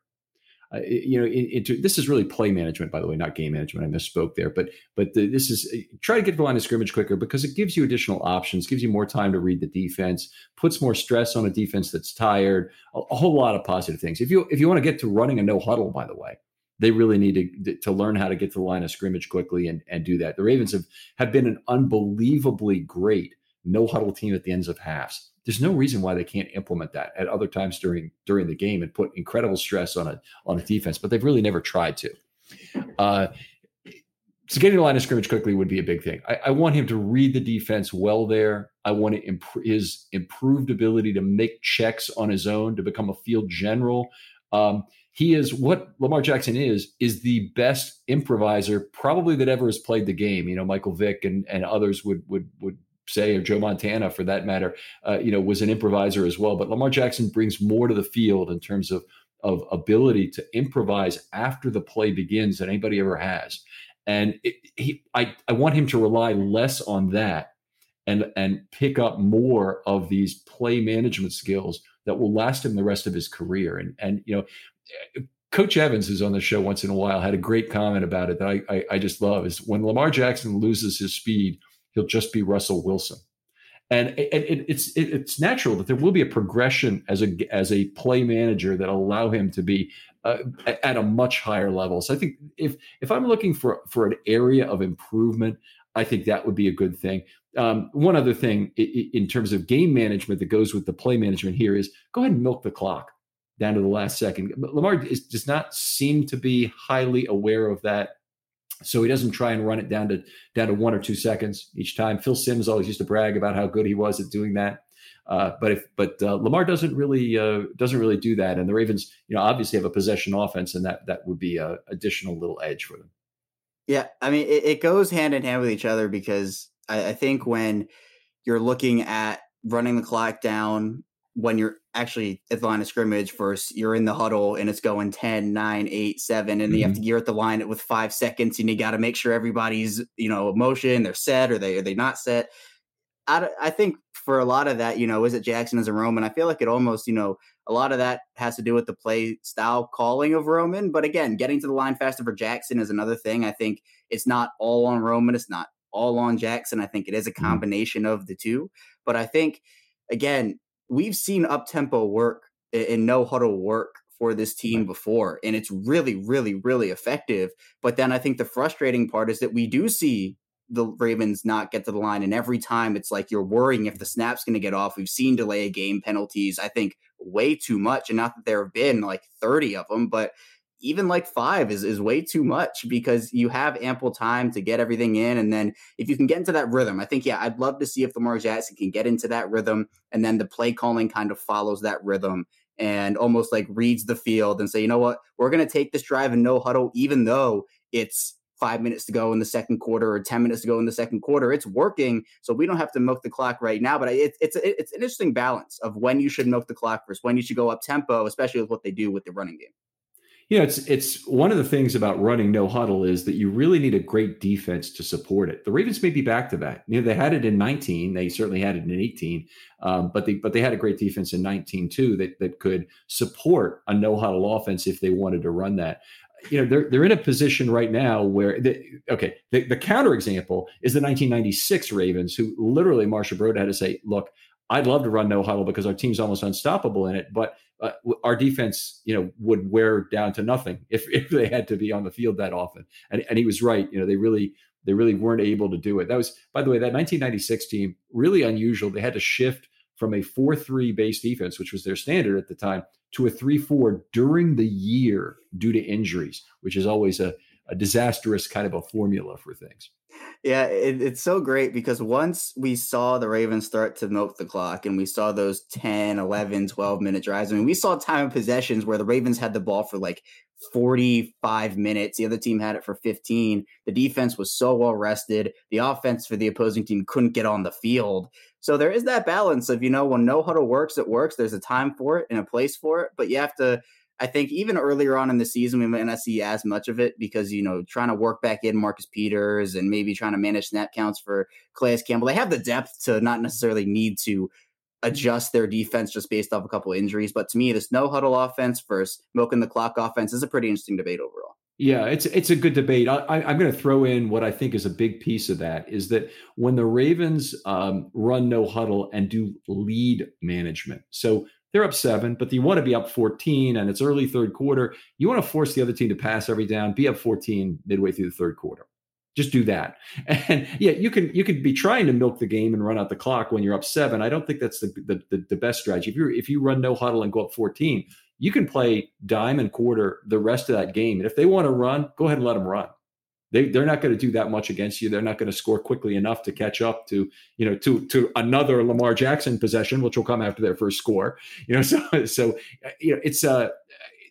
Uh, you know, in, into, this is really play management, by the way, not game management. I misspoke there, but but the, this is try to get to the line of scrimmage quicker, because it gives you additional options, gives you more time to read the defense, puts more stress on a defense that's tired. A, a whole lot of positive things. If you if you want to get to running a no huddle, by the way, they really need to to learn how to get to the line of scrimmage quickly and and do that. The Ravens have have been an unbelievably great no huddle team at the ends of halves. There's no reason why they can't implement that at other times during during the game and put incredible stress on a on a defense, but they've really never tried to. Uh, so getting the line of scrimmage quickly would be a big thing. I, I want him to read the defense well there. I want to imp- his improved ability to make checks on his own, to become a field general. Um, he is what Lamar Jackson is, is the best improviser probably that ever has played the game. You know, Michael Vick and and others would would would. say, or Joe Montana for that matter, uh, you know, was an improviser as well. But Lamar Jackson brings more to the field in terms of, of ability to improvise after the play begins than anybody ever has. And it, he, I, I want him to rely less on that and, and pick up more of these play management skills that will last him the rest of his career. And, and, you know, Coach Evans, who's on the show once in a while, had a great comment about it that I, I, I just love, is when Lamar Jackson loses his speed, he'll just be Russell Wilson. And it, it, it's it, it's natural that there will be a progression as a as a play manager that allow him to be uh, at a much higher level. So I think if if I'm looking for, for an area of improvement, I think that would be a good thing. Um, one other thing in terms of game management that goes with the play management here is go ahead and milk the clock down to the last second. But Lamar is, does not seem to be highly aware of that. So he doesn't try and run it down to down to one or two seconds each time. Phil Simms always used to brag about how good he was at doing that. Uh, but if but uh, Lamar doesn't really uh, doesn't really do that, and the Ravens, you know, obviously have a possession offense, and that that would be an additional little edge for them. Yeah, I mean, it, it goes hand in hand with each other because I, I think when you're looking at running the clock down, when you're actually at the line of scrimmage first, you're in the huddle and it's going ten, nine, eight, seven, and mm-hmm. you have to gear at the line with five seconds and you got to make sure everybody's, you know, motion, they're set or they, are they not set? I, I think for a lot of that, you know, is it Jackson, is it Roman? I feel like it almost, you know, a lot of that has to do with the play style calling of Roman. But again, getting to the line faster for Jackson is another thing. I think it's not all on Roman. It's not all on Jackson. I think it is a combination of the two, but I think again, we've seen up-tempo work and no-huddle work for this team before, and it's really, really, really effective. But then I think the frustrating part is that we do see the Ravens not get to the line, and every time it's like you're worrying if the snap's going to get off. We've seen delay of game penalties, I think, way too much, and not that there have been like thirty of them, but even like five is, is way too much because you have ample time to get everything in. And then if you can get into that rhythm, I think, yeah, I'd love to see if Lamar Jackson can get into that rhythm. And then the play calling kind of follows that rhythm and almost like reads the field and say, you know what, we're going to take this drive and no huddle, even though it's five minutes to go in the second quarter or ten minutes to go in the second quarter. It's working. So we don't have to milk the clock right now, but it's, it's, it's an interesting balance of when you should milk the clock versus when you should go up tempo, especially with what they do with the running game. You know, it's it's one of the things about running no huddle is that you really need a great defense to support it. The Ravens may be back to that. You know, they had it in nineteen. They certainly had it in eighteen. Um, but they but they had a great defense in nineteen too that that could support a no huddle offense if they wanted to run that. You know, they're they're in a position right now where the, okay, the, the counterexample is the nineteen ninety-six Ravens, who literally Marsha Broad had to say, look, I'd love to run no huddle because our team's almost unstoppable in it, but uh, our defense, you know, would wear down to nothing if, if they had to be on the field that often. And and he was right. You know, they really they really weren't able to do it. That was, by the way, that nineteen ninety-six team, really unusual. They had to shift from a four three base defense, which was their standard at the time, to a three four during the year due to injuries, which is always a, a disastrous kind of a formula for things. Yeah, it, it's so great because once we saw the Ravens start to milk the clock and we saw those ten, eleven, twelve minute drives, I mean, we saw time of possessions where the Ravens had the ball for like forty-five minutes. The other team had it for fifteen. The defense was so well rested. The offense for the opposing team couldn't get on the field. So there is that balance of, you know, when no huddle works, it works. There's a time for it and a place for it, but you have to, I think even earlier on in the season, we might not see as much of it because, you know, trying to work back in Marcus Peters and maybe trying to manage snap counts for Calais Campbell. They have the depth to not necessarily need to adjust their defense just based off a couple of injuries. But to me, this no huddle offense versus milking the clock offense is a pretty interesting debate overall. Yeah, it's it's a good debate. I, I, I'm going to throw in what I think is a big piece of that is that when the Ravens um, run no huddle and do lead management, so they're up seven, but you want to be up fourteen, and it's early third quarter. You want to force the other team to pass every down, be up fourteen midway through the third quarter. Just do that. And yeah, you can you could be trying to milk the game and run out the clock when you're up seven. I don't think that's the the, the, the best strategy. If you if you run no huddle and go up fourteen, you can play dime and quarter the rest of that game. And if they want to run, go ahead and let them run. They, they're not going to do that much against you. They're not going to score quickly enough to catch up to, you know, to to another Lamar Jackson possession, which will come after their first score. You know, so so you know, it's uh,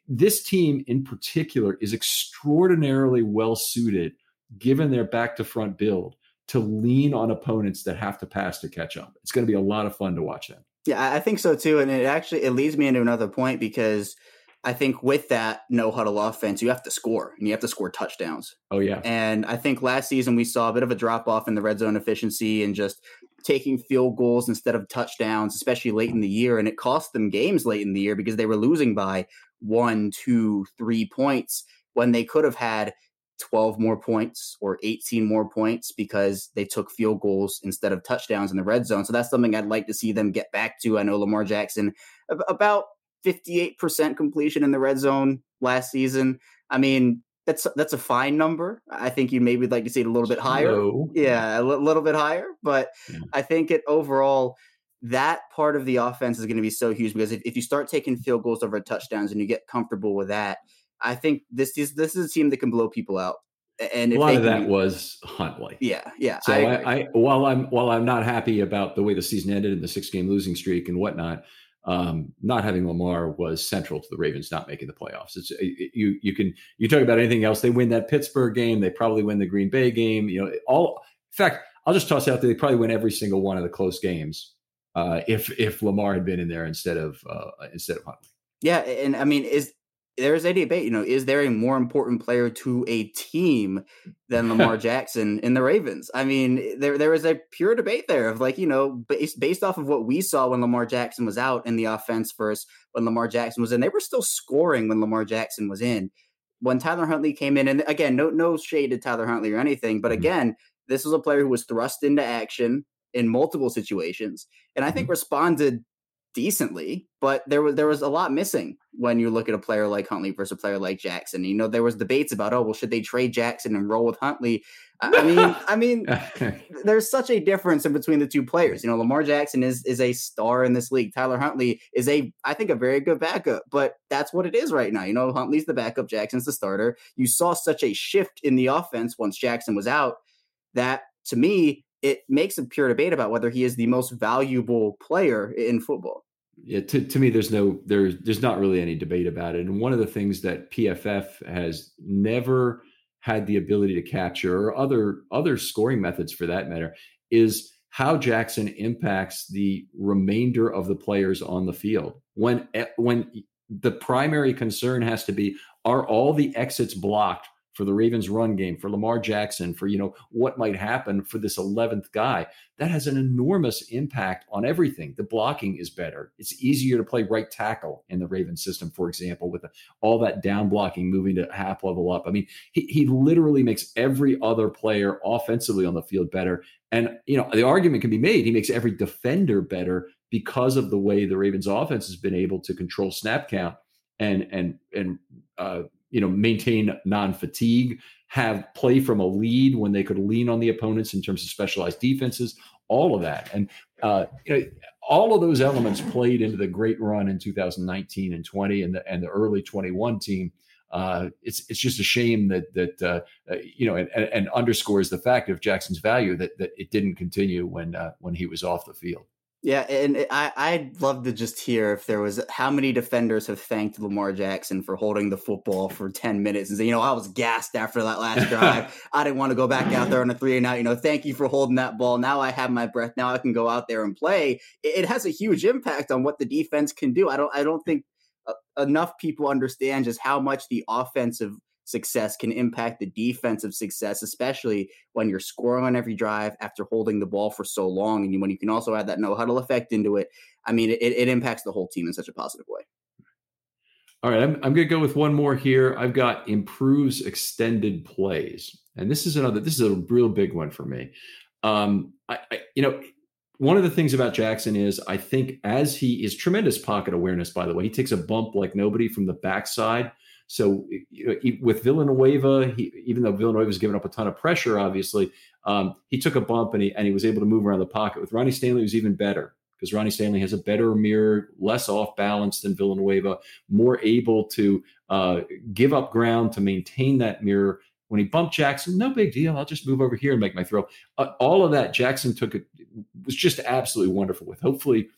this team in particular is extraordinarily well suited, given their back to front build, to lean on opponents that have to pass to catch up. It's going to be a lot of fun to watch that. Yeah, I think so too, and it actually it leads me into another point because I think with that no huddle offense, you have to score and you have to score touchdowns. Oh, yeah. And I think last season we saw a bit of a drop off in the red zone efficiency and just taking field goals instead of touchdowns, especially late in the year. And it cost them games late in the year because they were losing by one, two, three points when they could have had twelve more points or eighteen more points because they took field goals instead of touchdowns in the red zone. So that's something I'd like to see them get back to. I know Lamar Jackson, about fifty-eight percent completion in the red zone last season. I mean, that's that's a fine number. I think you maybe would like to see it a little bit higher. Hello. Yeah, a l- little bit higher. But yeah. I think it overall, that part of the offense is going to be so huge because if, if you start taking field goals over touchdowns and you get comfortable with that, I think this is this is a team that can blow people out. And if a lot of that be, was Huntley. Yeah, yeah. So I, I while I'm while I'm not happy about the way the season ended and the six game losing streak and whatnot, um, not having Lamar was central to the Ravens not making the playoffs. It's it, you you can you talk about anything else. They win that Pittsburgh game. They probably win the Green Bay game. You know, all in fact, I'll just toss out that they probably win every single one of the close games uh, if if Lamar had been in there instead of uh, instead of Huntley. Yeah, and I mean is. There is a debate, you know, is there a more important player to a team than Lamar Jackson in the Ravens? I mean, there there is a pure debate there of like, you know, based, based off of what we saw when Lamar Jackson was out in the offense first, when Lamar Jackson was in, they were still scoring when Lamar Jackson was in. When Tyler Huntley came in, and again, no, no shade to Tyler Huntley or anything, but again, mm-hmm. this was a player who was thrust into action in multiple situations, and I think mm-hmm. responded decently, but there was there was a lot missing when you look at a player like Huntley versus a player like Jackson. You know, there was debates about, oh, well, should they trade Jackson and roll with Huntley? I mean, I mean, there's such a difference in between the two players. You know, Lamar Jackson is is a star in this league. Tyler Huntley is a, I think, a very good backup, but that's what it is right now. You know, Huntley's the backup, Jackson's the starter. You saw such a shift in the offense once Jackson was out that, to me, it makes a pure debate about whether he is the most valuable player in football. Yeah, to, to me, there's no, there's, there's not really any debate about it. And one of the things that P F F has never had the ability to capture, or other, other scoring methods for that matter, is how Jackson impacts the remainder of the players on the field. When, when the primary concern has to be, are all the exits blocked for the Ravens run game, for Lamar Jackson, for, you know, what might happen for this eleventh guy? That has an enormous impact on everything. The blocking is better. It's easier to play right tackle in the Ravens system, for example, with all that down blocking moving to half level up. I mean, he, he literally makes every other player offensively on the field better. And, you know, the argument can be made, he makes every defender better because of the way the Ravens offense has been able to control snap count and, and, and, uh, you know, maintain non-fatigue, have play from a lead when they could lean on the opponents in terms of specialized defenses, all of that. And, uh, you know, all of those elements played into the great run in two thousand nineteen and twenty and the, and the early twenty-one team. Uh, it's, it's just a shame that, that, uh, you know, and, and underscores the fact of Jackson's value that, that it didn't continue when, uh, when he was off the field. Yeah, and I, I'd love to just hear if there was how many defenders have thanked Lamar Jackson for holding the football for ten minutes and say, you know, I was gassed after that last drive. I didn't want to go back out there on a three and out. You know, thank you for holding that ball. Now I have my breath. Now I can go out there and play. It, it has a huge impact on what the defense can do. I don't I don't think enough people understand just how much the offensive success can impact the defensive success, especially when you're scoring on every drive after holding the ball for so long. And when you can also add that no huddle effect into it, I mean, it, it impacts the whole team in such a positive way. All right. I'm, I'm going to go with one more here. I've got improves extended plays. And this is another, this is a real big one for me. Um, I, I you know, one of the things about Jackson is I think as he is tremendous pocket awareness, by the way, he takes a bump like nobody from the backside. So you know, with Villanueva, he, even though Villanueva was giving up a ton of pressure, obviously, um, he took a bump and he, and he was able to move around the pocket. With Ronnie Stanley, it was even better because Ronnie Stanley has a better mirror, less off balance than Villanueva, more able to uh, give up ground to maintain that mirror. When he bumped Jackson, no big deal. I'll just move over here and make my throw. Uh, all of that Jackson took it was just absolutely wonderful with. Hopefully,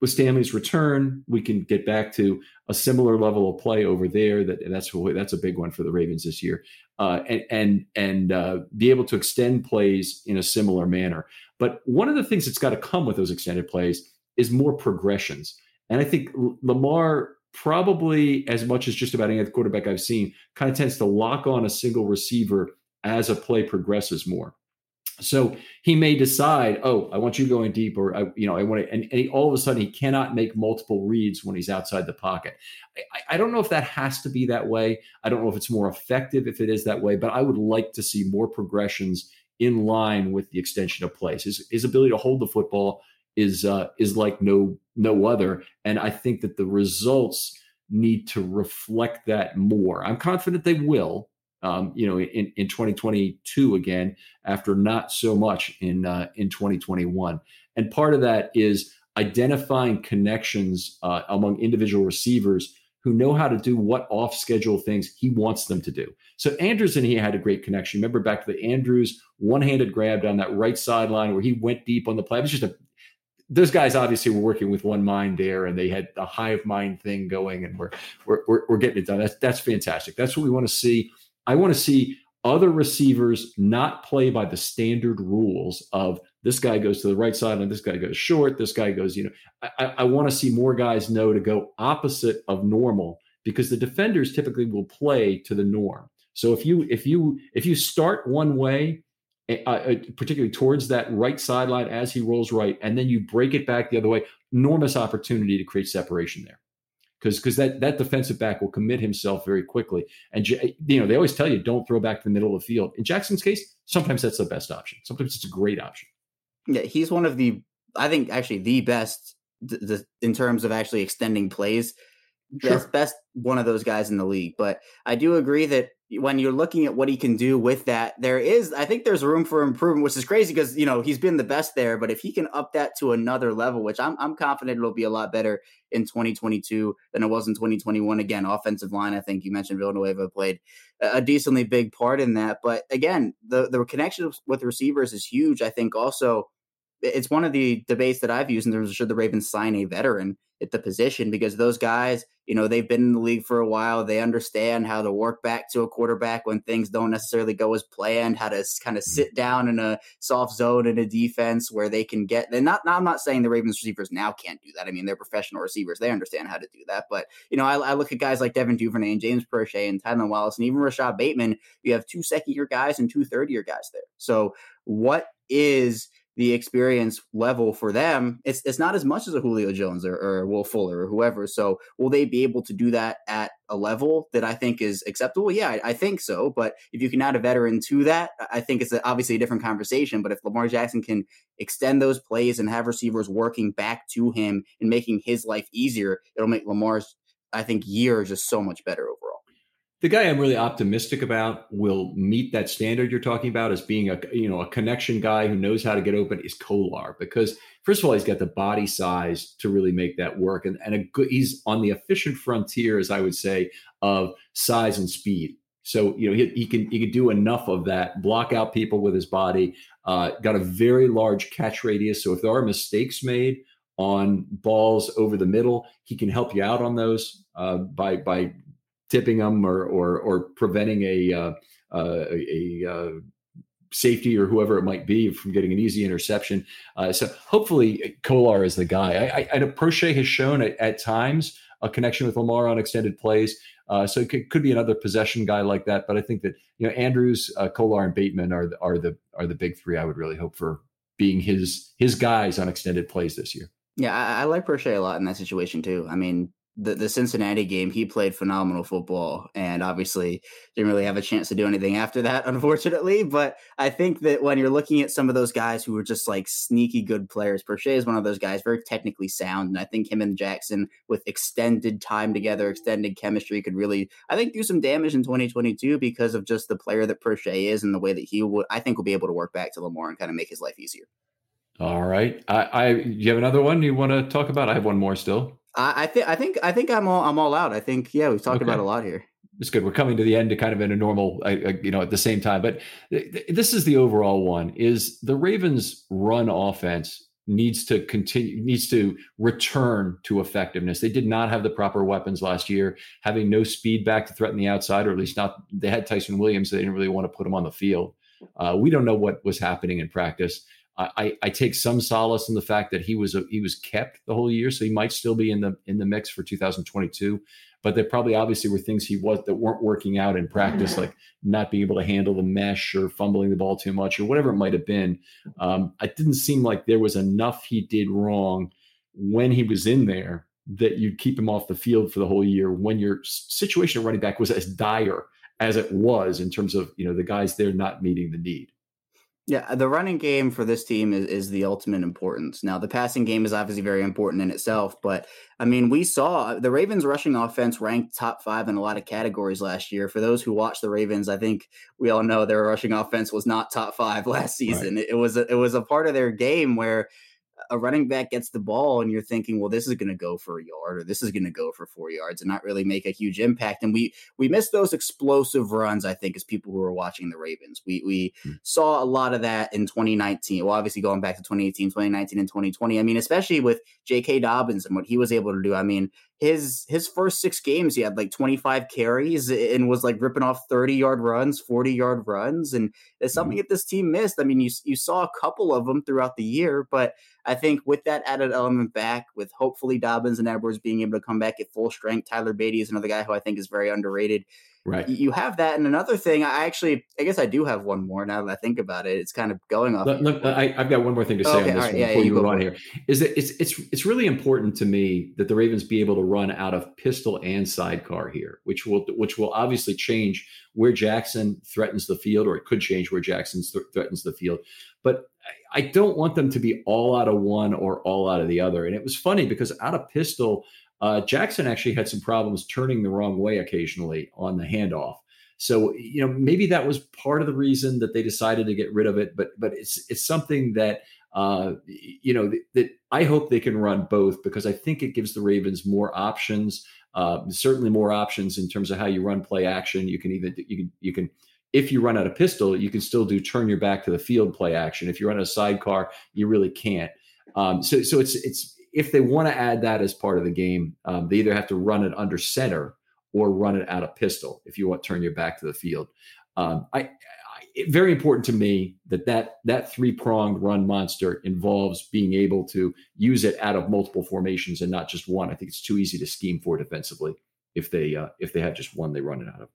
with Stanley's return, we can get back to a similar level of play over there. That that's that's a big one for the Ravens this year, uh, and and and uh, be able to extend plays in a similar manner. But one of the things that's got to come with those extended plays is more progressions. And I think Lamar, probably as much as just about any other quarterback I've seen, kind of tends to lock on a single receiver as a play progresses more. So he may decide, oh, I want you going deep, or I, you know, I want to, and, and he, all of a sudden he cannot make multiple reads when he's outside the pocket. I, I don't know if that has to be that way. I don't know if it's more effective if it is that way, but I would like to see more progressions in line with the extension of plays. His, his ability to hold the football is uh, is like no no other, and I think that the results need to reflect that more. I'm confident they will. Um, you know, in, in twenty twenty-two again, after not so much in uh, in twenty twenty-one. And part of that is identifying connections uh, among individual receivers who know how to do what off-schedule things he wants them to do. So Andrews and he had a great connection. Remember back to the Andrews one-handed grab down that right sideline where he went deep on the play. It was just a those guys obviously were working with one mind there, and they had the hive mind thing going, and we're we're we're, we're getting it done. That's that's fantastic. That's what we want to see. I want to see other receivers not play by the standard rules of this guy goes to the right sideline, this guy goes short, this guy goes, you know, I, I want to see more guys know to go opposite of normal, because the defenders typically will play to the norm. So if you, if you, if you start one way, uh, particularly towards that right sideline as he rolls right, and then you break it back the other way, enormous opportunity to create separation there. Because because that, that defensive back will commit himself very quickly. And, you know, they always tell you don't throw back to the middle of the field. In Jackson's case, sometimes that's the best option. Sometimes it's a great option. Yeah, he's one of the, I think, actually the best th- th- in terms of actually extending plays. Sure. Best, best one of those guys in the league. But I do agree that when you're looking at what he can do with that, there is, I think there's room for improvement, which is crazy because, you know, he's been the best there. But if he can up that to another level, which I'm I'm confident it'll be a lot better in twenty twenty-two than it was in twenty twenty-one. Again, offensive line, I think you mentioned Villanueva played a decently big part in that. But again, the, the connection with receivers is huge. I think also it's one of the debates that I've used in terms of should the Ravens sign a veteran at the position, because those guys, you know, they've been in the league for a while. They understand how to work back to a quarterback when things don't necessarily go as planned, how to kind of sit down in a soft zone in a defense where they can get, and not, I'm not saying the Ravens receivers now can't do that. I mean, they're professional receivers. They understand how to do that. But, you know, I, I look at guys like Devin Duvernay and James Proche and Tyler Wallace and even Rashad Bateman. You have two second year guys and two third year guys there. So what is the experience level for them? It's it's not as much as a Julio Jones or, or Will Fuller or whoever. So will they be able to do that at a level that I think is acceptable? Yeah, I, I think so. But if you can add a veteran to that, I think it's obviously a different conversation. But if Lamar Jackson can extend those plays and have receivers working back to him and making his life easier, it'll make Lamar's, I think, year just so much better overall. The guy I'm really optimistic about will meet that standard you're talking about as being a, you know, a connection guy who knows how to get open is Kolar, because first of all, he's got the body size to really make that work. And, and a good, he's on the efficient frontier, as I would say, of size and speed. So, you know, he, he can, he can do enough of that, block out people with his body, uh, got a very large catch radius. So if there are mistakes made on balls over the middle, he can help you out on those uh, by, by, tipping them or or or preventing a uh, uh, a uh, safety or whoever it might be from getting an easy interception. Uh, so hopefully Kolar is the guy. I, I, I know Proche has shown at, at times a connection with Lamar on extended plays. Uh, so it could, could be another possession guy like that. But I think that, you know, Andrews, uh, Kolar, and Bateman are the, are the are the big three. I would really hope for being his his guys on extended plays this year. Yeah, I, I like Proche a lot in that situation too. I mean, The, the Cincinnati game, he played phenomenal football and obviously didn't really have a chance to do anything after that, unfortunately. But I think that when you're looking at some of those guys who were just like sneaky good players, Proche is one of those guys, very technically sound. And I think him and Jackson with extended time together, extended chemistry could really, I think, do some damage in twenty twenty-two because of just the player that Proche is and the way that he would, I think, will be able to work back to Lamar and kind of make his life easier. All right. I, I you have another one you want to talk about? I have one more still. I think I think I think I'm all I'm all out. I think yeah, we've talked okay. about a lot here. It's good. We're coming to the end, to kind of in a normal, uh, you know, at the same time. But th- th- this is the overall one: is the Ravens' run offense needs to continue, needs to return to effectiveness. They did not have the proper weapons last year, having no speed back to threaten the outside, or at least not. They had Tyson Williams, so they didn't really want to put him on the field. Uh, we don't know what was happening in practice. I, I take some solace in the fact that he was a, he was kept the whole year, so he might still be in the in the mix for two thousand twenty-two. But there probably obviously were things he was that weren't working out in practice, like not being able to handle the mesh or fumbling the ball too much or whatever it might have been. Um, it didn't seem like there was enough he did wrong when he was in there that you'd keep him off the field for the whole year when your situation at running back was as dire as it was in terms of, you know, the guys there not meeting the need. Yeah, the running game for this team is, is the ultimate importance. Now, the passing game is obviously very important in itself, but I mean, we saw the Ravens rushing offense ranked top five in a lot of categories last year. For those who watch the Ravens, I think we all know their rushing offense was not top five last season. Right. It was a, it was a part of their game where a running back gets the ball and you're thinking, well, this is going to go for a yard or this is going to go for four yards and not really make a huge impact. And we we missed those explosive runs, I think, as people who were watching the Ravens. We we hmm. saw a lot of that in twenty nineteen. Well, obviously going back to twenty eighteen, twenty nineteen, and twenty twenty. I mean, especially with J K. Dobbins and what he was able to do. I mean, his his first six games, he had like twenty-five carries and was like ripping off thirty-yard runs, forty-yard runs. And it's something mm-hmm. that this team missed. I mean, you you saw a couple of them throughout the year, but I think with that added element back, with hopefully Dobbins and Edwards being able to come back at full strength, Tyler Beatty is another guy who I think is very underrated. Right. You have that. And another thing, I actually, I guess I do have one more now that I think about it. It's kind of going off. Look, look I, I've got one more thing to say okay, on this right, one yeah, before yeah, you move on here. Is that it's, it's, it's really important to me that the Ravens be able to run out of pistol and sidecar here, which will, which will obviously change where Jackson threatens the field, or it could change where Jackson th- threatens the field. But I don't want them to be all out of one or all out of the other. And it was funny because out of pistol, Uh, Jackson actually had some problems turning the wrong way occasionally on the handoff. So, you know, maybe that was part of the reason that they decided to get rid of it. But but it's it's something that, uh, you know, th- that I hope they can run both, because I think it gives the Ravens more options, uh, certainly more options in terms of how you run play action. You can even you can you can. If you run out of pistol, you can still do turn your back to the field play action. If you run a sidecar, you really can't. Um, so so it's it's. If they want to add that as part of the game, um, they either have to run it under center or run it out of pistol if you want to turn your back to the field. Um, I, I, it, very important to me that that, that three-pronged run monster involves being able to use it out of multiple formations and not just one. I think it's too easy to scheme for defensively if they uh, if they have just one they run it out of.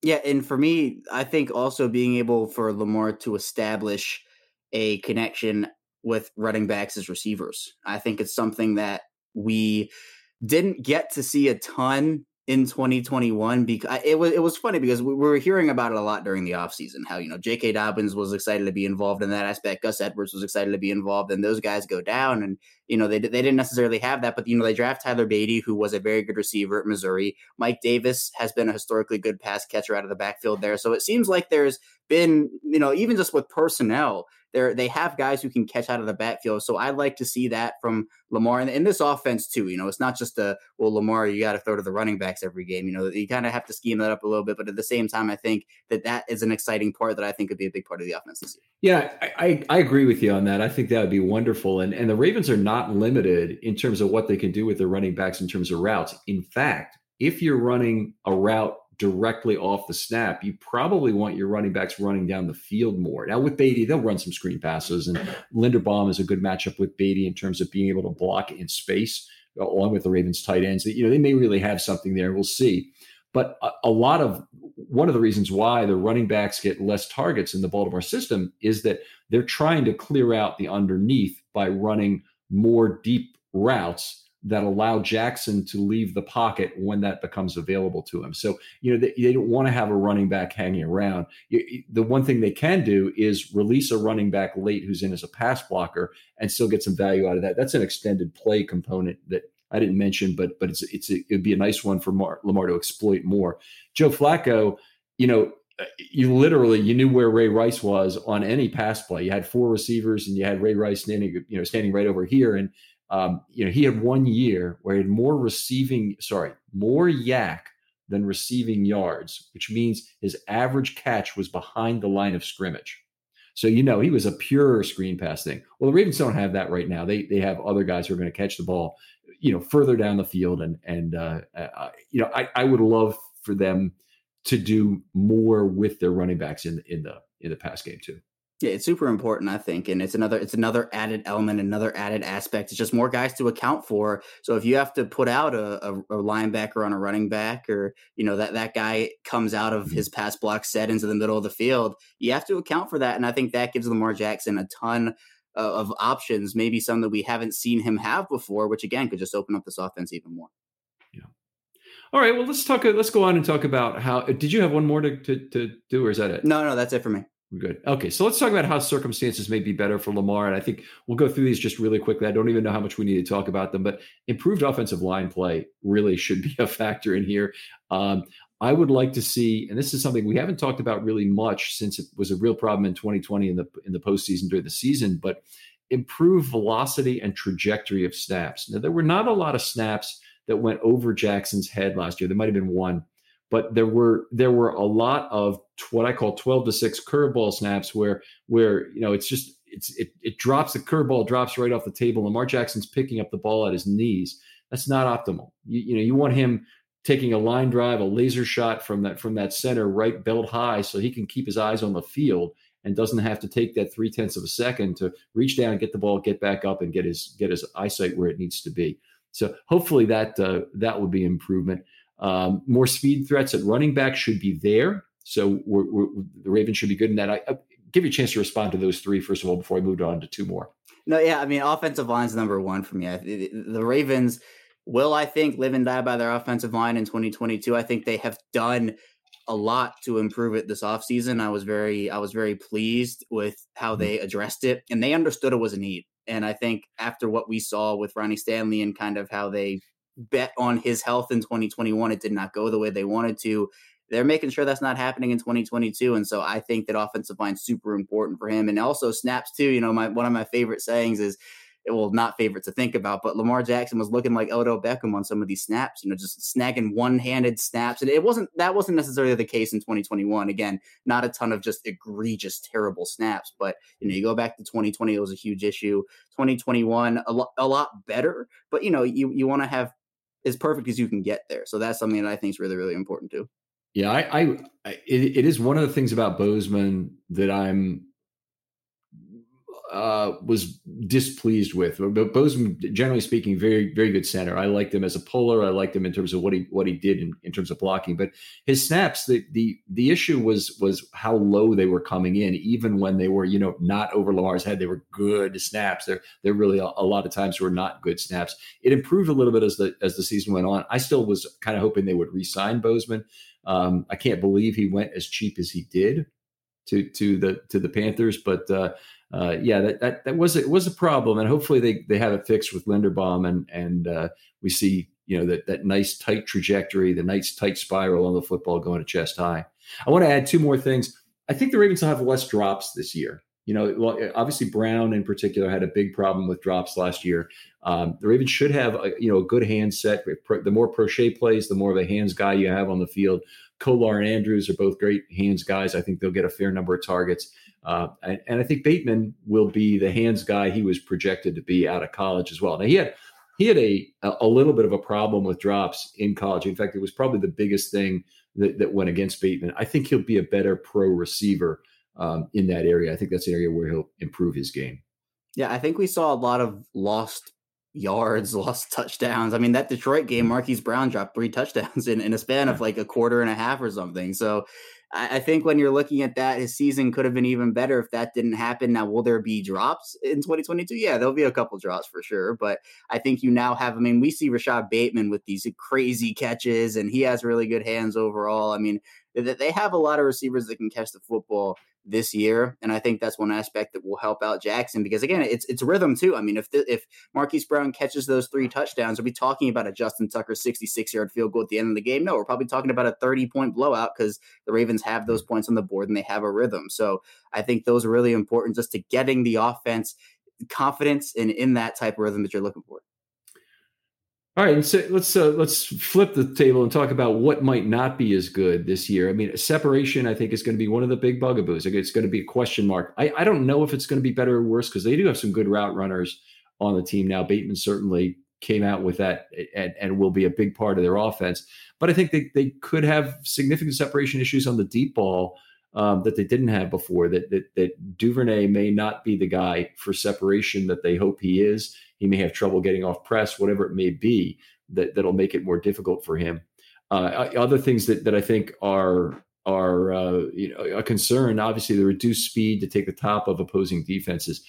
Yeah, and for me, I think also being able for Lamar to establish a connection with running backs as receivers. I think it's something that we didn't get to see a ton in twenty twenty-one, because it was, it was funny because we were hearing about it a lot during the offseason, how, you know, J K. Dobbins was excited to be involved in that aspect. Gus Edwards was excited to be involved, and those guys go down, and, you know, they they didn't necessarily have that, but, you know, they draft Tyler Beatty, who was a very good receiver at Missouri. Mike Davis has been a historically good pass catcher out of the backfield there. So it seems like there's been, you know, even just with personnel, They're, they have guys who can catch out of the backfield. So I like to see that from Lamar. And in this offense, too, you know, it's not just a, well, Lamar, you got to throw to the running backs every game. You know, you kind of have to scheme that up a little bit. But at the same time, I think that that is an exciting part that I think could be a big part of the offense this year. Yeah, I, I, I agree with you on that. I think that would be wonderful. And, and the Ravens are not limited in terms of what they can do with their running backs in terms of routes. In fact, if you're running a route directly off the snap, you probably want your running backs running down the field more. Now with Beatty, they'll run some screen passes, and Linderbaum is a good matchup with Beatty in terms of being able to block in space along with the Ravens tight ends. You know, they may really have something there. We'll see. But a, a lot of one of the reasons why the running backs get less targets in the Baltimore system is that they're trying to clear out the underneath by running more deep routes that allow Jackson to leave the pocket when that becomes available to him. So, you know, they, they don't want to have a running back hanging around. You, the one thing they can do is release a running back late who's in as a pass blocker and still get some value out of that. That's an extended play component that I didn't mention, but but it's it's it would be a nice one for Mar, Lamar to exploit more. Joe Flacco, you know, you literally, you knew where Ray Rice was on any pass play. You had four receivers and you had Ray Rice standing, you know, standing right over here. And Um, you know, he had one year where he had more receiving, sorry, more yak than receiving yards, which means his average catch was behind the line of scrimmage. So, you know, he was a pure screen pass thing. Well, the Ravens don't have that right now. They they have other guys who are going to catch the ball, you know, further down the field. And, and uh, uh, you know, I, I would love for them to do more with their running backs in, in the in the pass game, too. Yeah, it's super important, I think, and it's another it's another added element, another added aspect. It's just more guys to account for. So if you have to put out a, a, a linebacker on a running back, or you know that that guy comes out of his pass block set into the middle of the field, you have to account for that. And I think that gives Lamar Jackson a ton of, of options, maybe some that we haven't seen him have before, which again could just open up this offense even more. Yeah. All right. Well, let's talk. Let's go on and talk about how. Did you have one more to to, to do, or is that it? No, no, that's it for me. We're good. Okay. So let's talk about how circumstances may be better for Lamar. And I think we'll go through these just really quickly. I don't even know how much we need to talk about them, but improved offensive line play really should be a factor in here. Um, I would like to see, and this is something we haven't talked about really much since it was a real problem in twenty twenty in the, in the postseason during the season, but improve velocity and trajectory of snaps. Now, there were not a lot of snaps that went over Jackson's head last year. There might have been one, but there were there were a lot of what I call twelve to six curveball snaps where where you know it's just it's it it drops the curveball drops right off the table. Lamar Jackson's picking up the ball at his knees. That's not optimal. You, you know you want him taking a line drive, a laser shot from that from that center right belt high, so he can keep his eyes on the field and doesn't have to take that three tenths of a second to reach down, get the ball, get back up, and get his get his eyesight where it needs to be. So hopefully that uh, that would be improvement. Um, more speed threats at running back should be there. So we're, we're, the Ravens should be good in that. I, I give you a chance to respond to those three first of all before I moved on to two more. No, yeah, I mean offensive line's number one for me. The, the Ravens will, I think, live and die by their offensive line in twenty twenty-two. I think they have done a lot to improve it this offseason. I was very, I was very pleased with how they addressed it, and they understood it was a need. And I think after what we saw with Ronnie Stanley and kind of how they bet on his health in twenty twenty-one, it did not go the way they wanted to. They're making sure that's not happening in twenty twenty-two. And so I think that offensive line's super important for him. And also snaps too. You know, my, one of my favorite sayings is, well, not favorite to think about, but Lamar Jackson was looking like Odell Beckham on some of these snaps, you know, just snagging one-handed snaps. And it wasn't, that wasn't necessarily the case in twenty twenty-one. Again, not a ton of just egregious, terrible snaps, but you know, you go back to twenty twenty, it was a huge issue. twenty twenty-one, a lot, a lot better, but you know, you, you want to have as perfect as you can get there. So that's something that I think is really, really important too. Yeah. I, I, I it, it is one of the things about Bozeman that I'm, Uh, was displeased with. But Bozeman, generally speaking, very, very good center. I liked him as a puller. I liked him in terms of what he what he did in, in terms of blocking. But his snaps, the the the issue was was how low they were coming in, even when they were, you know, not over Lamar's head. They were good snaps. They're they're really a, a lot of times were not good snaps. It improved a little bit as the as the season went on. I still was kind of hoping they would re-sign Bozeman. Um, I can't believe he went as cheap as he did to to the to the Panthers, but uh, Uh, yeah, that, that that was it was a problem, and hopefully they they have it fixed with Linderbaum, and and uh, we see you know that that nice tight trajectory, the nice tight spiral on the football going to chest high. I want to add two more things. I think the Ravens will have less drops this year. You know, well, obviously Brown in particular had a big problem with drops last year. Um, the Ravens should have a, you know a good hand set. The more Proche plays, the more of a hands guy you have on the field. Kolar and Andrews are both great hands guys. I think they'll get a fair number of targets. Uh, and, and I think Bateman will be the hands guy he was projected to be out of college as well. Now, he had he had a a little bit of a problem with drops in college. In fact, it was probably the biggest thing that, that went against Bateman. I think he'll be a better pro receiver um, in that area. I think that's an area where he'll improve his game. Yeah, I think we saw a lot of lost yards, lost touchdowns. I mean, that Detroit game, Marquise Brown dropped three touchdowns in, in a span of like a quarter and a half or something. So I think when you're looking at that, his season could have been even better if that didn't happen. Now, will there be drops in twenty twenty-two? Yeah, there'll be a couple drops for sure. But I think you now have, I mean, we see Rashad Bateman with these crazy catches, and he has really good hands overall. I mean, they have a lot of receivers that can catch the football this year. And I think that's one aspect that will help out Jackson, because again, it's it's rhythm too. I mean, if the, if Marquise Brown catches those three touchdowns, are we talking about a Justin Tucker sixty-six yard field goal at the end of the game? No, we're probably talking about a thirty point blowout, because the Ravens have those points on the board and they have a rhythm. So I think those are really important just to getting the offense confidence and in that type of rhythm that you're looking for. All right, so let's uh, let's flip the table and talk about what might not be as good this year. I mean, separation, I think, is going to be one of the big bugaboos. It's going to be a question mark. I, I don't know if it's going to be better or worse, because they do have some good route runners on the team now. Bateman certainly came out with that and, and will be a big part of their offense. But I think they, they could have significant separation issues on the deep ball um, that they didn't have before, that, that that Duvernay may not be the guy for separation that they hope he is. He may have trouble getting off press, whatever it may be, that, that'll make it more difficult for him. Uh, other things that, that I think are are uh, you know, a concern, obviously the reduced speed to take the top of opposing defenses.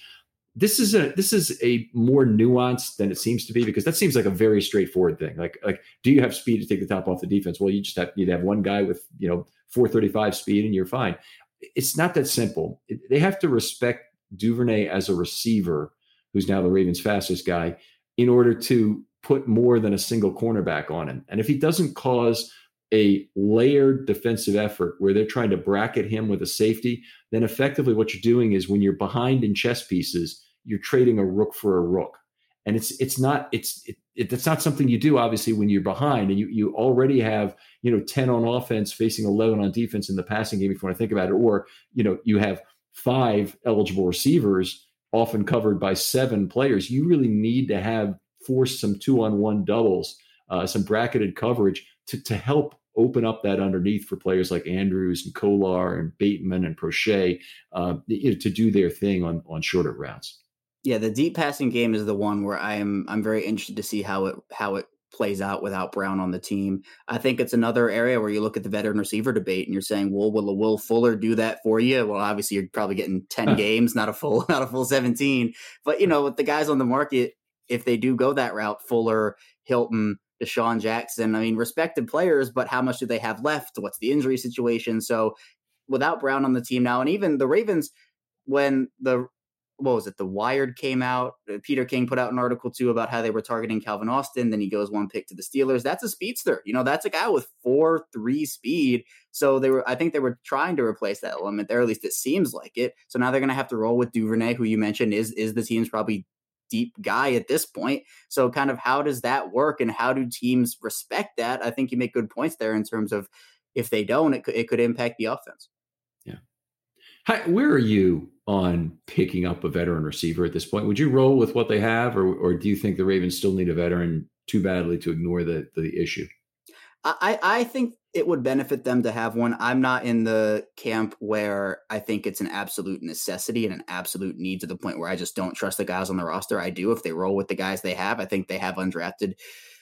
This is a this is a more nuanced than it seems to be, because that seems like a very straightforward thing. Like like do you have speed to take the top off the defense? Well, you just have you'd have one guy with you know four thirty-five speed and you're fine. It's not that simple. It, they have to respect Duvernay as a receiver, who's now the Ravens' fastest guy, in order to put more than a single cornerback on him. And if he doesn't cause a layered defensive effort where they're trying to bracket him with a safety, then effectively what you're doing is when you're behind in chess pieces, you're trading a rook for a rook. And it's it's not it's it, it, it's not something you do, obviously, when you're behind and you you already have, you know, ten on offense facing eleven on defense in the passing game, if you want to think about it. Or, you know, you have five eligible receivers often covered by seven players. You really need to have forced some two-on-one doubles, uh, some bracketed coverage to to help open up that underneath for players like Andrews and Kolar and Bateman and Proche uh, to do their thing on, on shorter routes. Yeah, the deep passing game is the one where I am I'm very interested to see how it how it plays out without Brown on the team. I think it's another area where you look at the veteran receiver debate and you're saying, well, will a Will Fuller do that for you? Well, obviously you're probably getting ten huh. games, not a full, not a full seventeen. But you know, with the guys on the market, if they do go that route, Fuller, Hilton, Deshaun Jackson, I mean, respected players, but how much do they have left? What's the injury situation? So without Brown on the team now, and even the Ravens, when the what was it? The Wired came out. Peter King put out an article too about how they were targeting Calvin Austin. Then he goes one pick to the Steelers. That's a speedster. You know, that's a guy with four, three speed. So they were, I think they were trying to replace that element there. At least it seems like it. So now they're going to have to roll with Duvernay, who you mentioned is, is the team's probably deep guy at this point. So kind of how does that work and how do teams respect that? I think you make good points there in terms of if they don't, it could, it could impact the offense. Yeah. Hi, where are you on picking up a veteran receiver at this point? Would you roll with what they have, or or do you think the Ravens still need a veteran too badly to ignore the the issue? I, I think it would benefit them to have one. I'm not in the camp where I think it's an absolute necessity and an absolute need to the point where I just don't trust the guys on the roster. I do if they roll with the guys they have. I think they have undrafted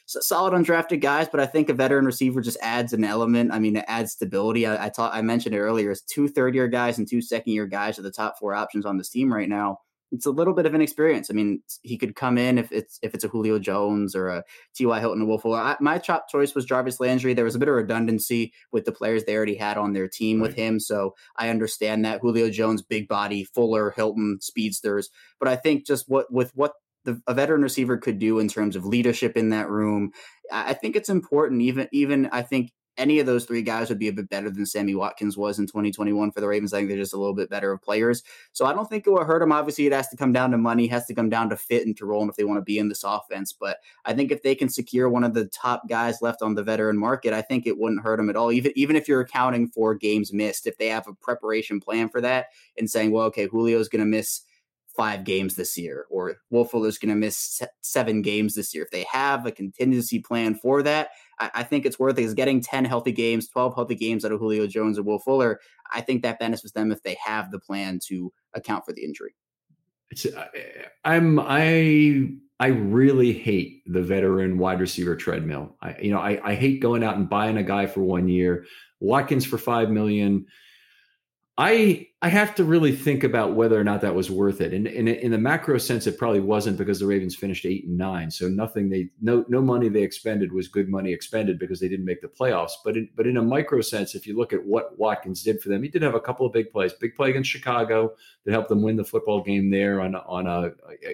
So solid undrafted guys, but I think a veteran receiver just adds an element. I mean, it adds stability. I, I taught, I mentioned it earlier, it's two third-year guys and two second-year guys are the top four options on this team right now. It's a little bit of an experience. I mean, he could come in if it's if it's a Julio Jones or a T Y. Hilton or Will Fuller. I, my top choice was Jarvis Landry. There was a bit of redundancy with the players they already had on their team right. with him, so I understand that. Julio Jones, big body, Fuller, Hilton, speedsters. But I think just what with what The, a veteran receiver could do in terms of leadership in that room, I think it's important. Even, even I think any of those three guys would be a bit better than Sammy Watkins was in twenty twenty-one for the Ravens. I think they're just a little bit better of players. So I don't think it will hurt them. Obviously, it has to come down to money, has to come down to fit and to role and if they want to be in this offense. But I think if they can secure one of the top guys left on the veteran market, I think it wouldn't hurt them at all. Even, even if you're accounting for games missed, if they have a preparation plan for that and saying, well, okay, Julio's going to miss five games this year, or Will Fuller's going to miss seven games this year. If they have a contingency plan for that, I, I think it's worth it. Is getting ten healthy games, twelve healthy games out of Julio Jones or Will Fuller, I think that benefits them if they have the plan to account for the injury. It's, I, I'm, I, I really hate the veteran wide receiver treadmill. I, you know, I, I hate going out and buying a guy for one year, Watkins for five million dollars. I I have to really think about whether or not that was worth it. And, and in the macro sense, it probably wasn't, because the Ravens finished eight and nine. So nothing they no no money they expended was good money expended, because they didn't make the playoffs. But in, but in a micro sense, if you look at what Watkins did for them, he did have a couple of big plays. Big play against Chicago that helped them win the football game there on on a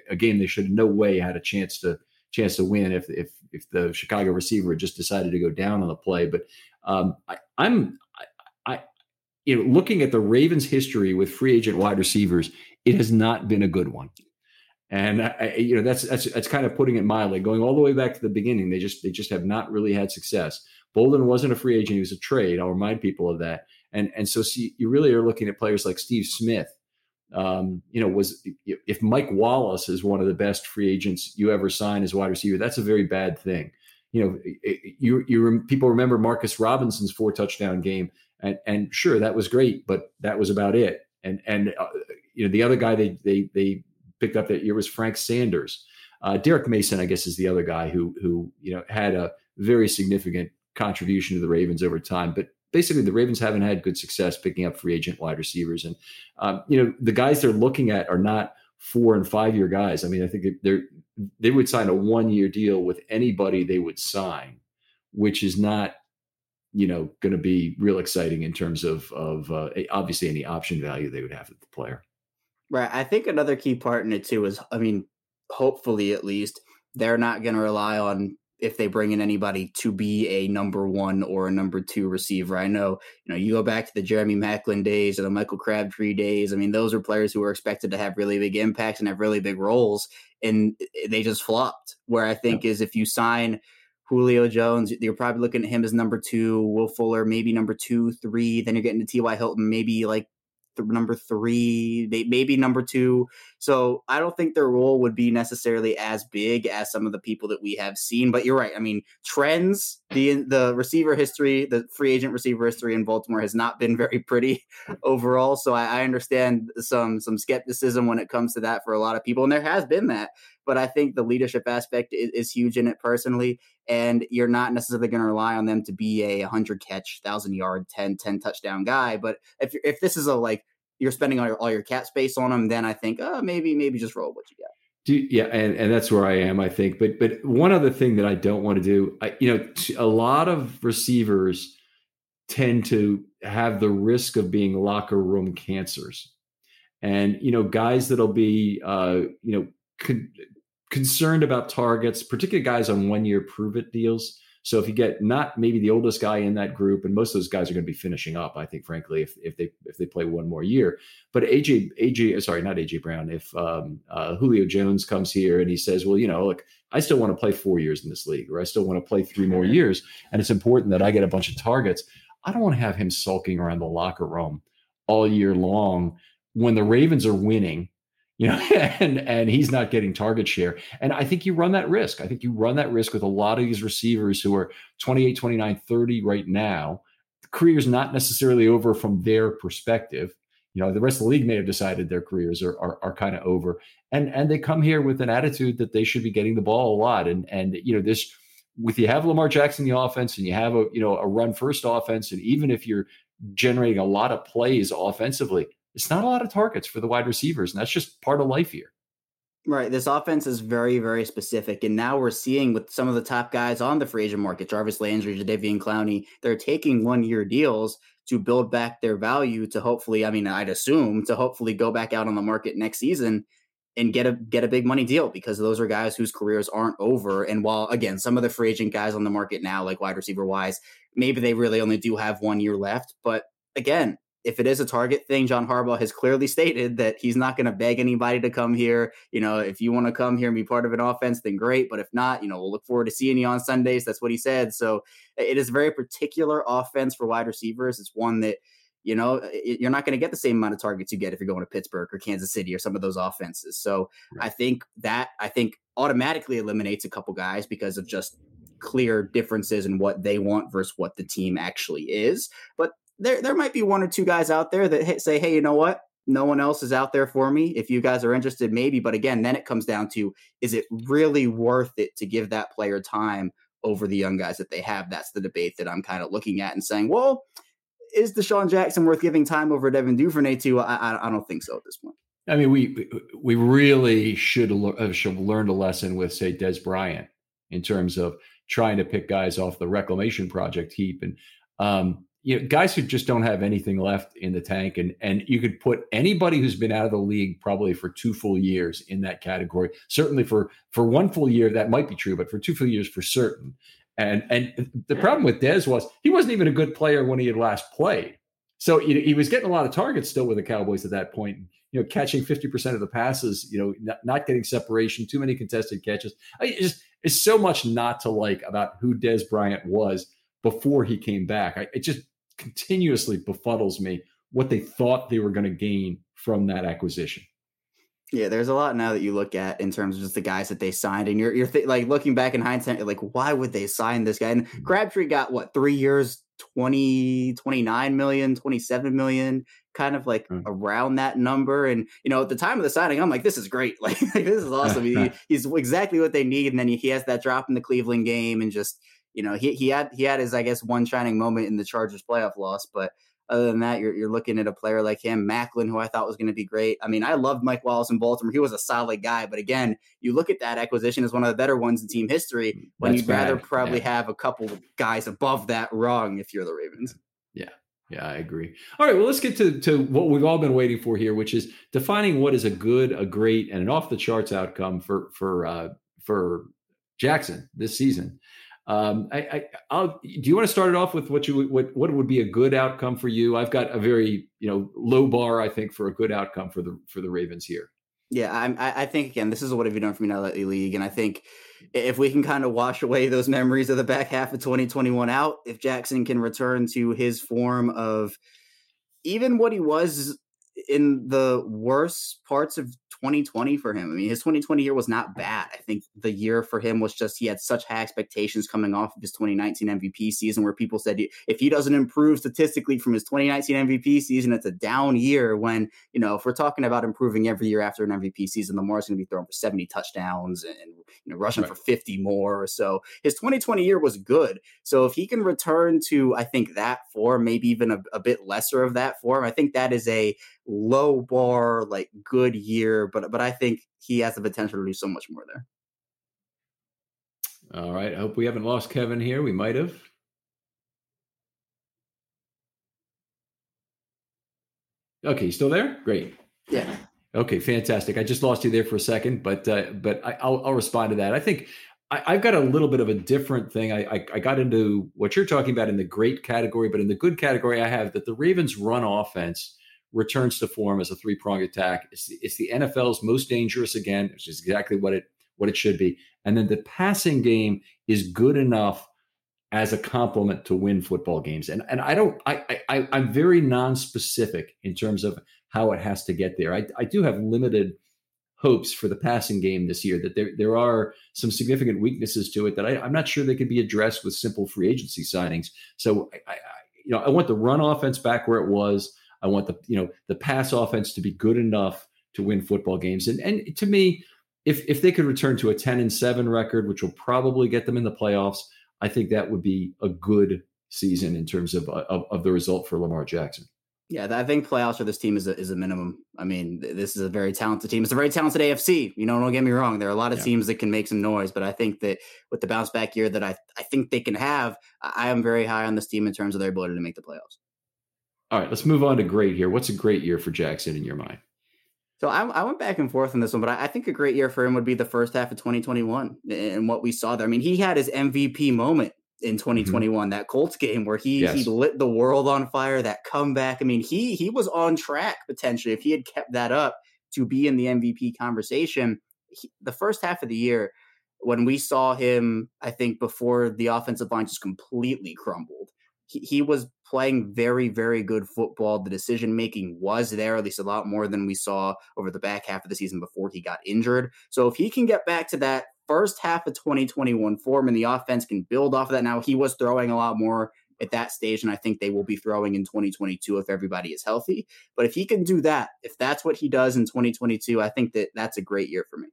a game they should in no way had a chance to chance to win if if if the Chicago receiver had just decided to go down on the play. But um, I, I'm. You know, looking at the Ravens' history with free agent wide receivers, it has not been a good one, and I, you know that's that's that's kind of putting it mildly. Going all the way back to the beginning, they just they just have not really had success. Bolden wasn't a free agent; he was a trade. I'll remind people of that, and and so see, you really are looking at players like Steve Smith. Um, you know, was if Mike Wallace is one of the best free agents you ever sign as wide receiver, that's a very bad thing. You know, it, you you people remember Marcus Robinson's four touchdown game. And, and sure, that was great, but that was about it. And and uh, you know the other guy they they they picked up that year was Frank Sanders. Uh, Derek Mason, I guess, is the other guy who who you know had a very significant contribution to the Ravens over time. But basically, the Ravens haven't had good success picking up free agent wide receivers. And um, you know the guys they're looking at are not four and five year guys. I mean, I think they they would sign a one year deal with anybody they would sign, which is not. you know, going to be real exciting in terms of, of uh, obviously any option value they would have with the player. Right. I think another key part in it too is, I mean, hopefully at least they're not going to rely on if they bring in anybody to be a number one or a number two receiver. I know, you know, you go back to the Jeremy Maclin days or the Michael Crabtree days. I mean, those are players who were expected to have really big impacts and have really big roles, and they just flopped. Where I think yeah. is if you sign Julio Jones, you're probably looking at him as number two, Will Fuller, maybe number two, three. Then you're getting to T Y Hilton, maybe like th- number three, maybe number two. So I don't think their role would be necessarily as big as some of the people that we have seen. But you're right. I mean, trends, the the receiver history, the free agent receiver history in Baltimore has not been very pretty overall. So I, I understand some some skepticism when it comes to that for a lot of people. And there has been that. But I think the leadership aspect is, is huge in it personally. And you're not necessarily going to rely on them to be a one hundred catch, one thousand yard, ten, ten touchdown guy. But if if this is a like you're spending all your, all your cap space on them, then I think, oh, maybe maybe just roll what you got. Do, yeah, and, and that's where I am, I think. But but one other thing that I don't want to do, I, you know, t- a lot of receivers tend to have the risk of being locker room cancers. And, you know, guys that'll be, uh, you know, could concerned about targets, particularly guys on one-year prove-it deals. So if you get not maybe the oldest guy in that group, and most of those guys are going to be finishing up, I think, frankly, if if they if they play one more year. But A J, A J, sorry, not A J Brown. If um, uh, Julio Jones comes here and he says, well, you know, look, I still want to play four years in this league, or I still want to play three more years, and it's important that I get a bunch of targets. I don't want to have him sulking around the locker room all year long when the Ravens are winning. You know, and and he's not getting target share. And I think you run that risk. I think you run that risk with a lot of these receivers who are twenty-eight, twenty-nine, thirty right now. The career's not necessarily over from their perspective. You know, the rest of the league may have decided their careers are are, are kind of over. And and they come here with an attitude that they should be getting the ball a lot. And and you know, this with you have Lamar Jackson in the offense and you have a you know a run first offense, and even if you're generating a lot of plays offensively, it's not a lot of targets for the wide receivers, and that's just part of life here. Right. This offense is very, very specific, and now we're seeing with some of the top guys on the free agent market, Jarvis Landry, Jadeveon Clowney, they're taking one-year deals to build back their value to hopefully, I mean, I'd assume, to hopefully go back out on the market next season and get a get a big money deal, because those are guys whose careers aren't over. And while, again, some of the free agent guys on the market now, like wide receiver-wise, maybe they really only do have one year left, but again, if it is a target thing, John Harbaugh has clearly stated that he's not going to beg anybody to come here. You know, if you want to come here and be part of an offense, then great. But if not, you know, we'll look forward to seeing you on Sundays. That's what he said. So it is a very particular offense for wide receivers. It's one that, you know, you're not going to get the same amount of targets you get if you're going to Pittsburgh or Kansas City or some of those offenses. So right. I think that I think automatically eliminates a couple guys because of just clear differences in what they want versus what the team actually is. But There there might be one or two guys out there that say, hey, you know what? No one else is out there for me. If you guys are interested, maybe. But again, then it comes down to, is it really worth it to give that player time over the young guys that they have? That's the debate that I'm kind of looking at and saying, well, is Deshaun Jackson worth giving time over Devin Duvernay to? I, I, I don't think so at this point. I mean, we we really should, uh, should have learned a lesson with, say, Dez Bryant in terms of trying to pick guys off the reclamation project heap. And, um, you know, guys who just don't have anything left in the tank, and and you could put anybody who's been out of the league probably for two full years in that category. Certainly for for one full year, that might be true, but for two full years for certain. And and the problem with Dez was he wasn't even a good player when he had last played. So you know, he was getting a lot of targets still with the Cowboys at that point. You know, catching fifty percent of the passes, you know, not, not getting separation, too many contested catches. I mean, it's just it's so much not to like about who Dez Bryant was before he came back. I, it just continuously befuddles me what they thought they were going to gain from that acquisition. Yeah, there's a lot now that you look at in terms of just the guys that they signed, and you're you're th- like looking back in hindsight, you're like, why would they sign this guy? And Crabtree got what, three years, twenty, twenty-nine million, twenty-seven million, kind of like mm. around that number. And you know, at the time of the signing, I'm like, this is great, like, like this is awesome. he, he's exactly what they need, and then he has that drop in the Cleveland game, and just. You know, he he had he had his, I guess, one shining moment in the Chargers playoff loss. But other than that, you're you're looking at a player like him, Maclin, who I thought was going to be great. I mean, I loved Mike Wallace in Baltimore. He was a solid guy. But again, you look at that acquisition as one of the better ones in team history, when That's you'd bad. rather probably yeah. have a couple guys above that rung if you're the Ravens. Yeah. Yeah, I agree. All right, well, let's get to, to what we've all been waiting for here, which is defining what is a good, a great, and an off the charts outcome for for uh, for Jackson this season. Um, I, I, I'll, do you want to start it off with what you what what would be a good outcome for you? I've got a very you know low bar, I think, for a good outcome for the for the Ravens here. Yeah, I'm, I think, again, this is what have you done for me now lately, league. And I think if we can kind of wash away those memories of the back half of twenty twenty-one out, if Jackson can return to his form of even what he was in the worst parts of twenty twenty for him. I mean, his twenty twenty year was not bad. I think the year for him was just he had such high expectations coming off of his twenty nineteen M V P season where people said if he doesn't improve statistically from his twenty nineteen M V P season, it's a down year when, you know, if we're talking about improving every year after an M V P season, Lamar's going to be throwing for seventy touchdowns and, you know, rushing right. for fifty more or so. His twenty twenty year was good. So if he can return to, I think, that form, maybe even a, a bit lesser of that form, I think that is a low bar, like good year, but but I think he has the potential to do so much more there. All right. I hope we haven't lost Kevin here. We might have. Okay, you still there? Great. Yeah. Okay, fantastic. I just lost you there for a second, but uh, but I, I'll I'll respond to that. I think I, I've got a little bit of a different thing. I, I I got into what you're talking about in the great category, but in the good category, I have that the Ravens run offense returns to form as a three-pronged attack. It's the, it's the N F L's most dangerous again, which is exactly what it what it should be. And then the passing game is good enough as a complement to win football games. And and I don't I, I I'm very non-specific in terms of how it has to get there. I, I do have limited hopes for the passing game this year, that there there are some significant weaknesses to it that I, I'm not sure they could be addressed with simple free agency signings. So I, I you know I want the run offense back where it was. I want the, you know, the pass offense to be good enough to win football games. And and to me, if if they could return to a ten and seven record, which will probably get them in the playoffs, I think that would be a good season in terms of of, of the result for Lamar Jackson. Yeah, I think playoffs for this team is a, is a minimum. I mean, this is a very talented team. It's a very talented A F C. You know, don't get me wrong. There are a lot of yeah. teams that can make some noise, but I think that with the bounce back year that I, I think they can have, I am very high on this team in terms of their ability to make the playoffs. All right, let's move on to great here. What's a great year for Jackson in your mind? So I, I went back and forth on this one, but I, I think a great year for him would be the first half of twenty twenty-one and what we saw there. I mean, he had his M V P moment in twenty twenty-one, mm-hmm. that Colts game where he, yes. he lit the world on fire, that comeback. I mean, he he was on track potentially if he had kept that up to be in the M V P conversation. He, the first half of the year when we saw him, I think before the offensive line just completely crumbled, he, he was playing very, very good football. The decision-making was there, at least a lot more than we saw over the back half of the season before he got injured. So if he can get back to that first half of twenty twenty-one form and the offense can build off of that now, he was throwing a lot more at that stage, and I think they will be throwing in twenty twenty-two if everybody is healthy. But if he can do that, if that's what he does in twenty twenty-two, I think that that's a great year for me.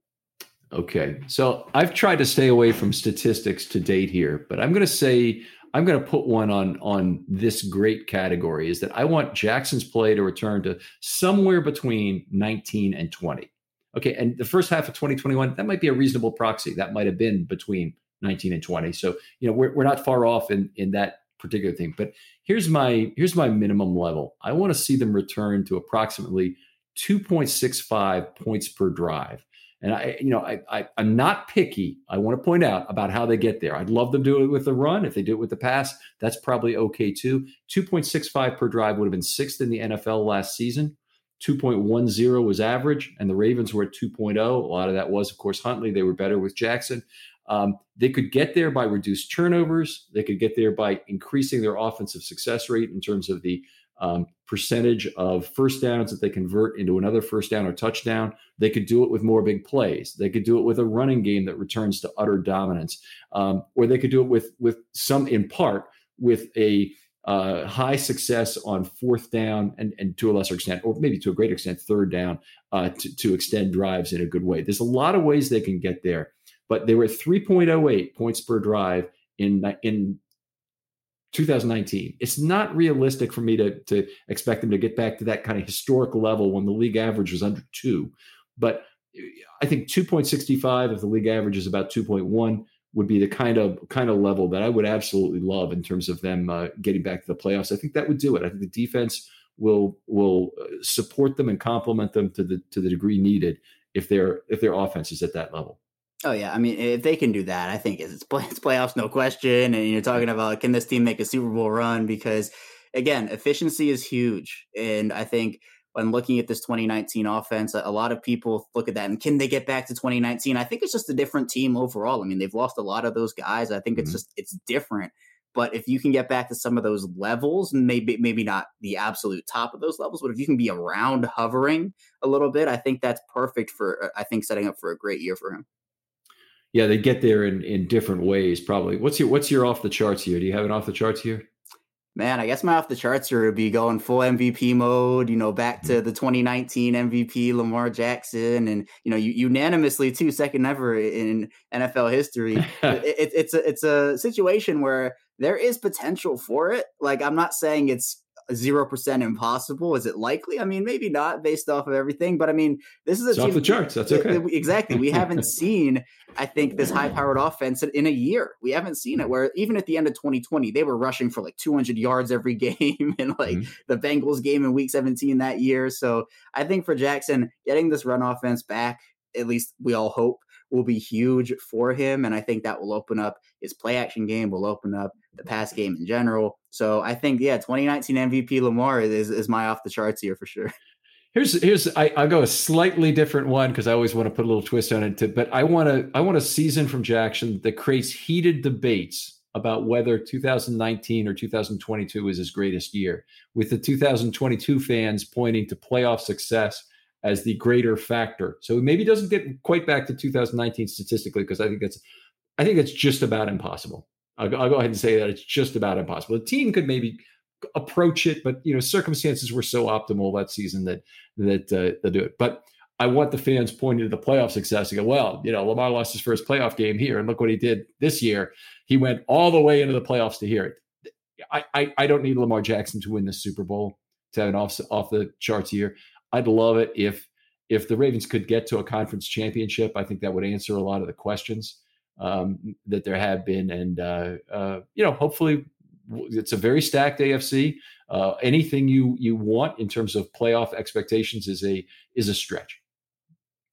Okay. So I've tried to stay away from statistics to date here, but I'm going to say I'm going to put one on, on this great category is that I want Jackson's play to return to somewhere between nineteen and twenty. Okay. And the first half of twenty twenty-one, that might be a reasonable proxy. That might've been between nineteen and twenty. So, you know, we're, we're not far off in, in that particular thing, but here's my, here's my minimum level. I want to see them return to approximately two point six five points per drive. And I, you know, I, I, I'm not picky. I want to point out about how they get there. I'd love them to do it with the run. If they do it with the pass, that's probably okay too. two point six five per drive would have been sixth in the N F L last season. two point one zero was average, and the Ravens were at two point oh. A lot of that was, of course, Huntley. They were better with Jackson. Um, they could get there by reduced turnovers. They could get there by increasing their offensive success rate in terms of the Um, percentage of first downs that they convert into another first down or touchdown. They could do it with more big plays. They could do it with a running game that returns to utter dominance, um, or they could do it with with some in part with a uh, high success on fourth down and, and to a lesser extent, or maybe to a greater extent, third down uh, to, to extend drives in a good way. There's a lot of ways they can get there, but they were at three point oh eight points per drive in in. two thousand nineteen. It's not realistic for me to, to expect them to get back to that kind of historic level when the league average was under two. But I think two point six five, if the league average is about two point one, would be the kind of kind of level that I would absolutely love in terms of them uh, getting back to the playoffs. I think that would do it. I think the defense will will support them and complement them to the to the degree needed if their if their offense is at that level. Oh, yeah. I mean, if they can do that, I think it's, play- it's playoffs, no question. And you're talking about, can this team make a Super Bowl run? Because, again, efficiency is huge. And I think when looking at this twenty nineteen offense, a lot of people look at that and can they get back to twenty nineteen? I think it's just a different team overall. I mean, they've lost a lot of those guys. I think mm-hmm. it's just it's different. But if you can get back to some of those levels, maybe maybe not the absolute top of those levels, but if you can be around hovering a little bit, I think that's perfect for, I think, setting up for a great year for him. Yeah, they get there in, in different ways, probably. What's your what's your off the charts here? Do you have an off the charts here? Man, I guess my off the charts here would be going full M V P mode, you know, back to the twenty nineteen M V P Lamar Jackson, and you know, unanimously too, second ever in N F L history. it, it, it's a it's a situation where there is potential for it. Like, I'm not saying it's zero percent impossible. Is it likely? I mean, maybe not based off of everything, but I mean, this is a it's team off the charts. That's okay. Exactly. We haven't seen, I think, this high powered offense in a year. We haven't seen it where even at the end of twenty twenty, they were rushing for like two hundred yards every game and like mm-hmm. the Bengals game in week seventeen that year. So I think for Jackson, getting this run offense back, at least we all hope, will be huge for him. And I think that will open up his play action game, will open up the pass game in general. So I think, yeah, twenty nineteen M V P Lamar is is my off the charts here for sure. Here's here's I, I'll go a slightly different one because I always want to put a little twist on it. To, but I want to I want a season from Jackson that creates heated debates about whether two thousand nineteen or two thousand twenty-two is his greatest year, with the two thousand twenty-two fans pointing to playoff success as the greater factor. So maybe it doesn't get quite back to two thousand nineteen statistically, because I think that's I think that's just about impossible. I'll, I'll go ahead and say that it's just about impossible. The team could maybe approach it, but you know, circumstances were so optimal that season that that uh, they'll do it. But I want the fans pointing to the playoff success and go, well, you know, Lamar lost his first playoff game here, and look what he did this year. He went all the way into the playoffs to hear it. I I, I don't need Lamar Jackson to win the Super Bowl to have an off off the charts year. I'd love it if if the Ravens could get to a conference championship. I think that would answer a lot of the questions um, that there have been. And, uh, uh, you know, hopefully it's a very stacked A F C. Uh, anything you you want in terms of playoff expectations is a is a stretch.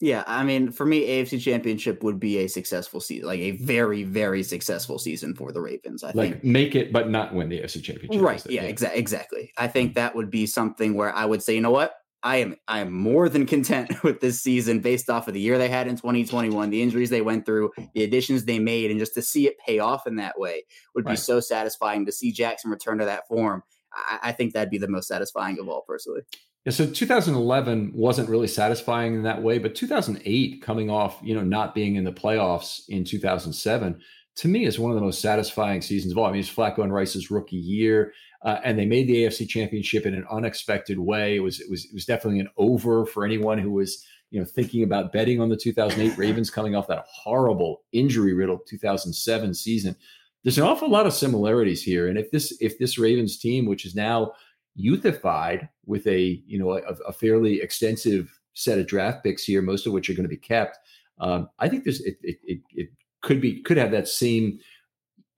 Yeah, I mean, for me, A F C Championship would be a successful season, like a very, very successful season for the Ravens. I like think make it, but not win the A F C Championship. Right. Yeah, yeah. Exa- exactly. I think that would be something where I would say, you know what? I am I am more than content with this season based off of the year they had in twenty twenty-one, the injuries they went through, the additions they made, and just to see it pay off in that way would right. be so satisfying. To see Jackson return to that form, I, I think that'd be the most satisfying of all, personally. Yeah, so two thousand eleven wasn't really satisfying in that way, but two thousand eight, coming off, you know, not being in the playoffs in two thousand seven, to me is one of the most satisfying seasons of all. I mean, it's Flacco and Rice's rookie year. Uh, and they made the A F C Championship in an unexpected way. It was it was it was definitely an over for anyone who was, you know, thinking about betting on the two thousand eight Ravens coming off that horrible injury-riddled two thousand seven season. There's an awful lot of similarities here, and if this if this Ravens team, which is now youthified with a you know a, a fairly extensive set of draft picks here, most of which are going to be kept, um, I think there's it it it, it could be could have that same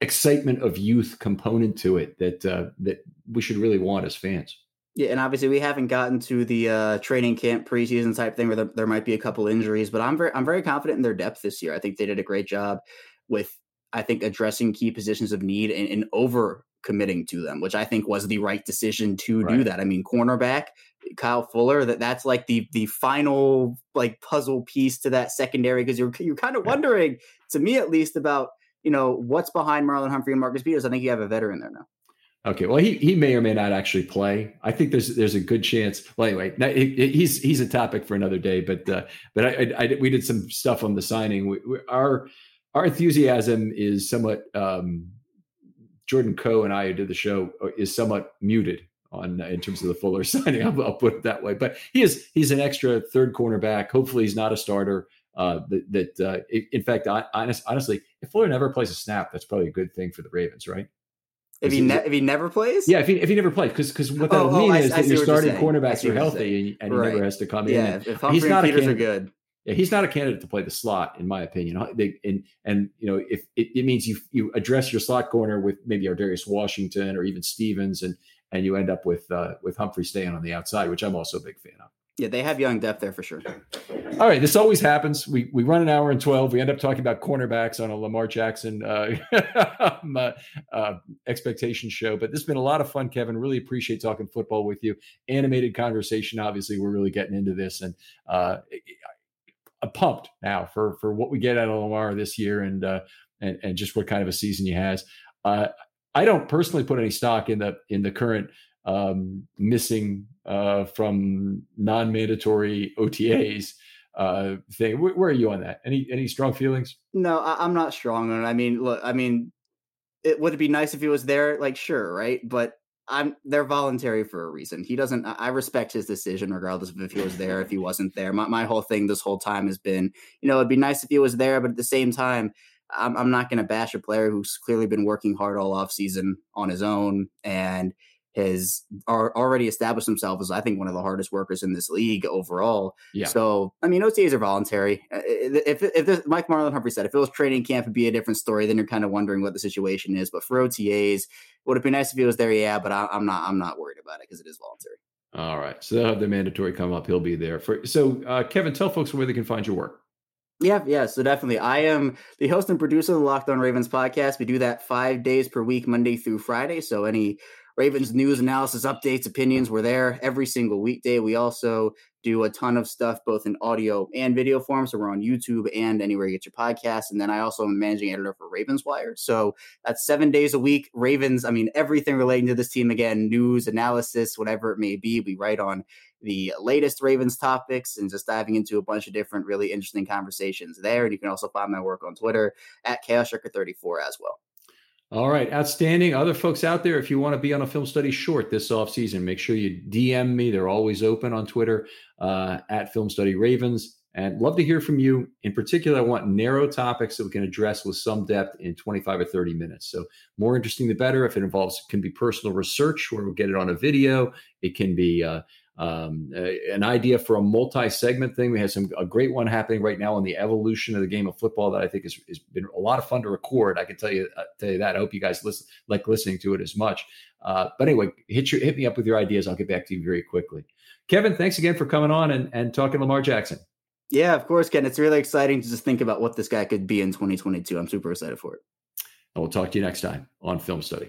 excitement of youth component to it that uh, that we should really want as fans. Yeah, and obviously we haven't gotten to the uh, training camp preseason type thing where there, there might be a couple injuries, but I'm very I'm very confident in their depth this year. I think they did a great job with I think addressing key positions of need and, and over committing to them, which I think was the right decision to right. do that. I mean, cornerback Kyle Fuller, that that's like the the final like puzzle piece to that secondary, because you're you're kind of wondering right. to me at least about, you know, what's behind Marlon Humphrey and Marcus Peters. I think you have a veteran there now. Okay, well, he he may or may not actually play. I think there's there's a good chance. Well, anyway, he's he's a topic for another day. But uh, but I, I, I we did some stuff on the signing. We, we, our our enthusiasm is somewhat. Um, Jordan Coe and I, who did the show, is somewhat muted on uh, in terms of the Fuller signing. I'll, I'll put it that way. But he is he's an extra third cornerback. Hopefully, he's not a starter. Uh, that, that uh, in fact, I, honest, honestly, if Fuller never plays a snap, that's probably a good thing for the Ravens, right? If he, ne- if he never plays? Yeah, if he, if he never plays, because what that will oh, mean oh, I, is I that your starting cornerbacks are healthy and, and right. he never has to come yeah, in. Yeah, if Humphrey and Peters are good. Yeah, he's not a candidate to play the slot, in my opinion. They, and, and, you know, if it, it means you you address your slot corner with maybe Ardarius Washington or even Stevens, and and you end up with, uh, with Humphrey staying on the outside, which I'm also a big fan of. Yeah, they have young depth there for sure. All right, this always happens. We we run an hour and twelve. We end up talking about cornerbacks on a Lamar Jackson uh, uh, uh, expectation show. But this has been a lot of fun, Kevin. Really appreciate talking football with you. Animated conversation. Obviously, we're really getting into this, and uh, I'm pumped now for for what we get out of Lamar this year, and uh, and and just what kind of a season he has. Uh, I don't personally put any stock in the in the current um, missing uh, from non-mandatory O T As uh, thing. Where, where are you on that? Any, any strong feelings? No, I, I'm not strong on it. I mean, look, I mean, it would it be nice if he was there? Like, sure. Right. But I'm, they're voluntary for a reason. He doesn't, I respect his decision regardless of if he was there, if he wasn't there. My, my whole thing this whole time has been, you know, it'd be nice if he was there, but at the same time, I'm, I'm not going to bash a player who's clearly been working hard all off season on his own and has already established himself as, I think, one of the hardest workers in this league overall. Yeah. So, I mean, O T As are voluntary. If if this, Mike Marlon Humphrey said, if it was training camp, it'd be a different story. Then you're kind of wondering what the situation is. But for O T As, would it be nice if he was there? Yeah, but I, I'm not. I'm not worried about it because it is voluntary. All right. So they'll have the mandatory come up. He'll be there for. So, uh, Kevin, tell folks where they can find your work. Yeah, yeah, so definitely. I am the host and producer of the Locked On Ravens podcast. We do that five days per week, Monday through Friday. So any Ravens news, analysis, updates, opinions, we're there every single weekday. We also do a ton of stuff, both in audio and video form. So we're on YouTube and anywhere you get your podcasts. And then I also am managing editor for Ravens Wire. So that's seven days a week. Ravens, I mean, everything relating to this team, again, news, analysis, whatever it may be, we write on the latest Ravens topics and just diving into a bunch of different really interesting conversations there. And you can also find my work on Twitter at Kyle Stricker thirty-four as well. All right. Outstanding. Other folks out there, if you want to be on a film study short this offseason, make sure you D M me. They're always open on Twitter uh, at Film Study Ravens. And love to hear from you. In particular, I want narrow topics that we can address with some depth in twenty-five or thirty minutes. So more interesting, the better. If it involves, it can be personal research where we'll get it on a video. It can be uh, um, a, an idea for a multi-segment thing. We have some a great one happening right now on the evolution of the game of football that I think has been a lot of fun to record. I can tell you, uh, tell you that. I hope you guys listen, like listening to it as much. Uh, but anyway, hit your, hit me up with your ideas. I'll get back to you very quickly. Kevin, thanks again for coming on and, and talking Lamar Jackson. Yeah, of course, Ken. It's really exciting to just think about what this guy could be in twenty twenty-two. I'm super excited for it. And we'll talk to you next time on Film Study.